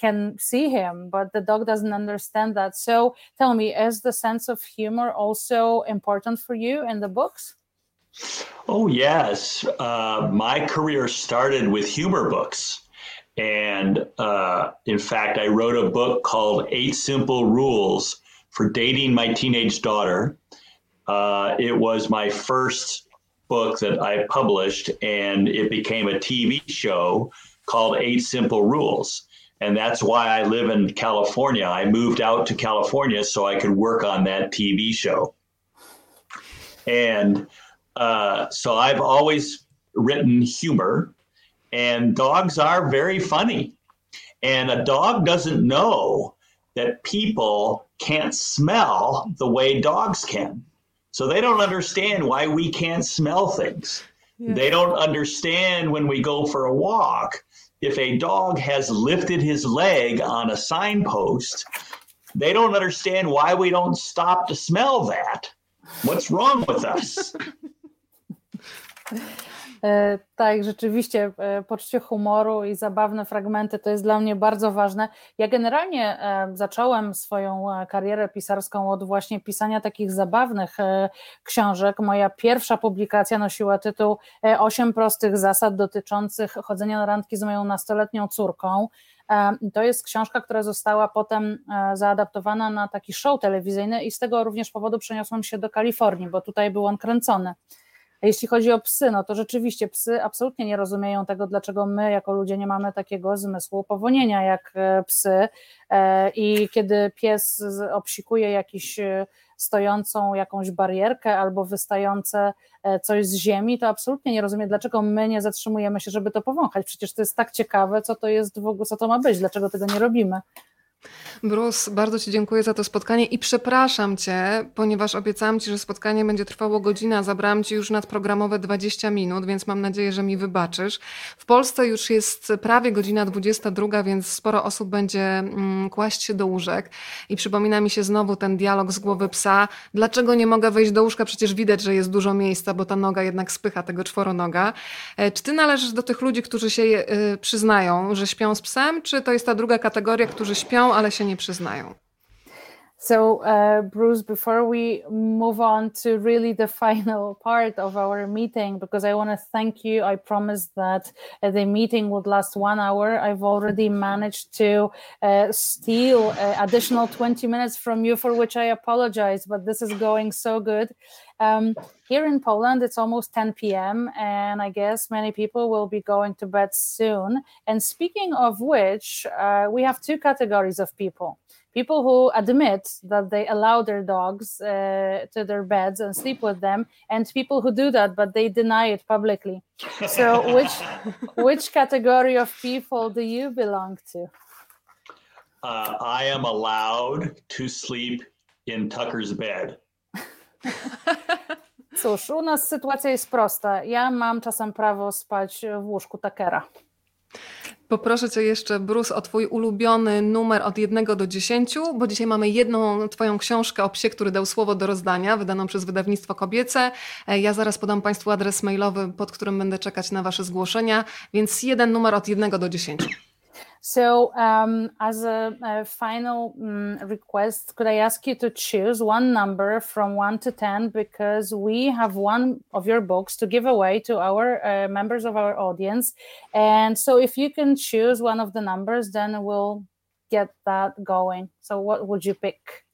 Can see him, but the dog doesn't understand that. So tell me, is the sense of humor also important for you in the books? Oh, yes. My career started with humor books. And in fact, I wrote a book called 8 Simple Rules for Dating My Teenage Daughter. It was my first book that I published, and it became a TV show called 8 Simple Rules. And that's why I live in California. I moved out to California so I could work on that TV show. And so I've always written humor, and dogs are very funny. And a dog doesn't know that people can't smell the way dogs can. So they don't understand why we can't smell things. Yeah. They don't understand when we go for a walk. If a dog has lifted his leg on a signpost, they don't understand why we don't stop to smell that. What's wrong with us? Tak, rzeczywiście poczucie humoru i zabawne fragmenty to jest dla mnie bardzo ważne. Ja generalnie zacząłem swoją karierę pisarską od właśnie pisania takich zabawnych książek. Moja pierwsza publikacja nosiła tytuł 8 prostych zasad dotyczących chodzenia na randki z moją nastoletnią córką. To jest książka, która została potem zaadaptowana na taki show telewizyjny i z tego również powodu przeniosłam się do Kalifornii, bo tutaj był on kręcony. Jeśli chodzi o psy, no to rzeczywiście psy absolutnie nie rozumieją tego, dlaczego my jako ludzie nie mamy takiego zmysłu powonienia jak psy i kiedy pies obsikuje jakiś stojącą jakąś barierkę albo wystające coś z ziemi, to absolutnie nie rozumiem, dlaczego my nie zatrzymujemy się, żeby to powąchać. Przecież to jest tak ciekawe, co to jest w ogóle, co to ma być, dlaczego tego nie robimy. Bruce, bardzo Ci dziękuję za to spotkanie i przepraszam Cię, ponieważ obiecałam Ci, że spotkanie będzie trwało godzinę, zabrałam Ci już nadprogramowe 20 minut, więc mam nadzieję, że mi wybaczysz. W Polsce już jest prawie godzina 22, więc sporo osób będzie kłaść się do łóżek i przypomina mi się znowu ten dialog z głowy psa. Dlaczego nie mogę wejść do łóżka? Przecież widać, że jest dużo miejsca, bo ta noga jednak spycha tego czworonoga. Czy Ty należysz do tych ludzi, którzy się przyznają, że śpią z psem, czy to jest ta druga kategoria, którzy śpią, ale się nie przyznają? So, Bruce, before we move on to really the final part of our meeting, because I want to thank you, I promised that the meeting would last 1 hour. I've already managed to steal additional 20 minutes from you, for which I apologize, but this is going so good. Here in Poland, it's almost 10 p.m. and I guess many people will be going to bed soon. And speaking of which, we have two categories of people. People who admit that they allow their dogs to their beds and sleep with them, and people who do that, but they deny it publicly. So which category of people do you belong to? I am allowed to sleep in Tucker's bed. Cóż, u nas sytuacja jest prosta. Ja mam czasem prawo spać w łóżku Tuckera. Poproszę Cię jeszcze, Bruce, o Twój ulubiony numer od 1 do 10, bo dzisiaj mamy jedną Twoją książkę o psie, który dał słowo do rozdania, wydaną przez wydawnictwo Kobiece. Ja zaraz podam Państwu adres mailowy, pod którym będę czekać na Wasze zgłoszenia, więc jeden numer od 1 do 10. So, as a final request, could I ask you to choose one number from 1 to 10, because we have one of your books to give away to our members of our audience. And so if you can choose one of the numbers, then we'll get that going. So what would you pick?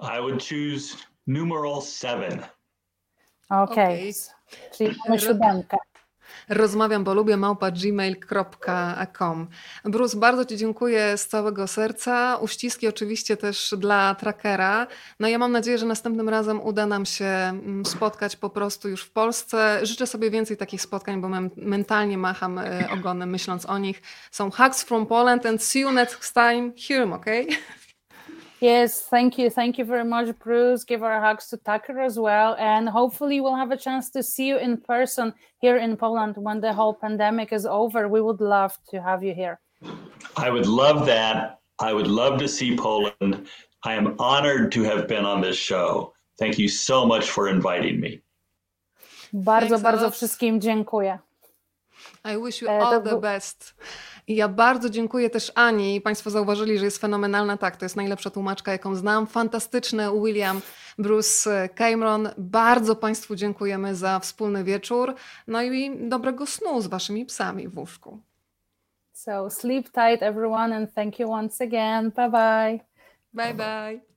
I would choose numeral 7. Okay. Czyli mamy 7. Rozmawiam, bo lubię @gmail.com. Bruce, bardzo Ci dziękuję z całego serca. Uściski oczywiście też dla Trackera. No ja mam nadzieję, że następnym razem uda nam się spotkać po prostu już w Polsce. Życzę sobie więcej takich spotkań, bo mentalnie macham ogonem myśląc o nich. Są hugs from Poland and see you next time here, okay? Yes, thank you very much, Bruce. Give our hugs to Tucker as well, and hopefully we'll have a chance to see you in person here in Poland when the whole pandemic is over. We would love to have you here. I would love that. I would love to see Poland. I am honored to have been on this show. Thank you so much for inviting me. Bardzo wszystkim dziękuję. I wish you all the best. I ja bardzo dziękuję też Ani. Państwo zauważyli, że jest fenomenalna. Tak, to jest najlepsza tłumaczka, jaką znam. Fantastyczny William Bruce Cameron. Bardzo Państwu dziękujemy za wspólny wieczór. No i dobrego snu z Waszymi psami w łóżku. So sleep tight everyone and thank you once again. Bye bye. Bye bye.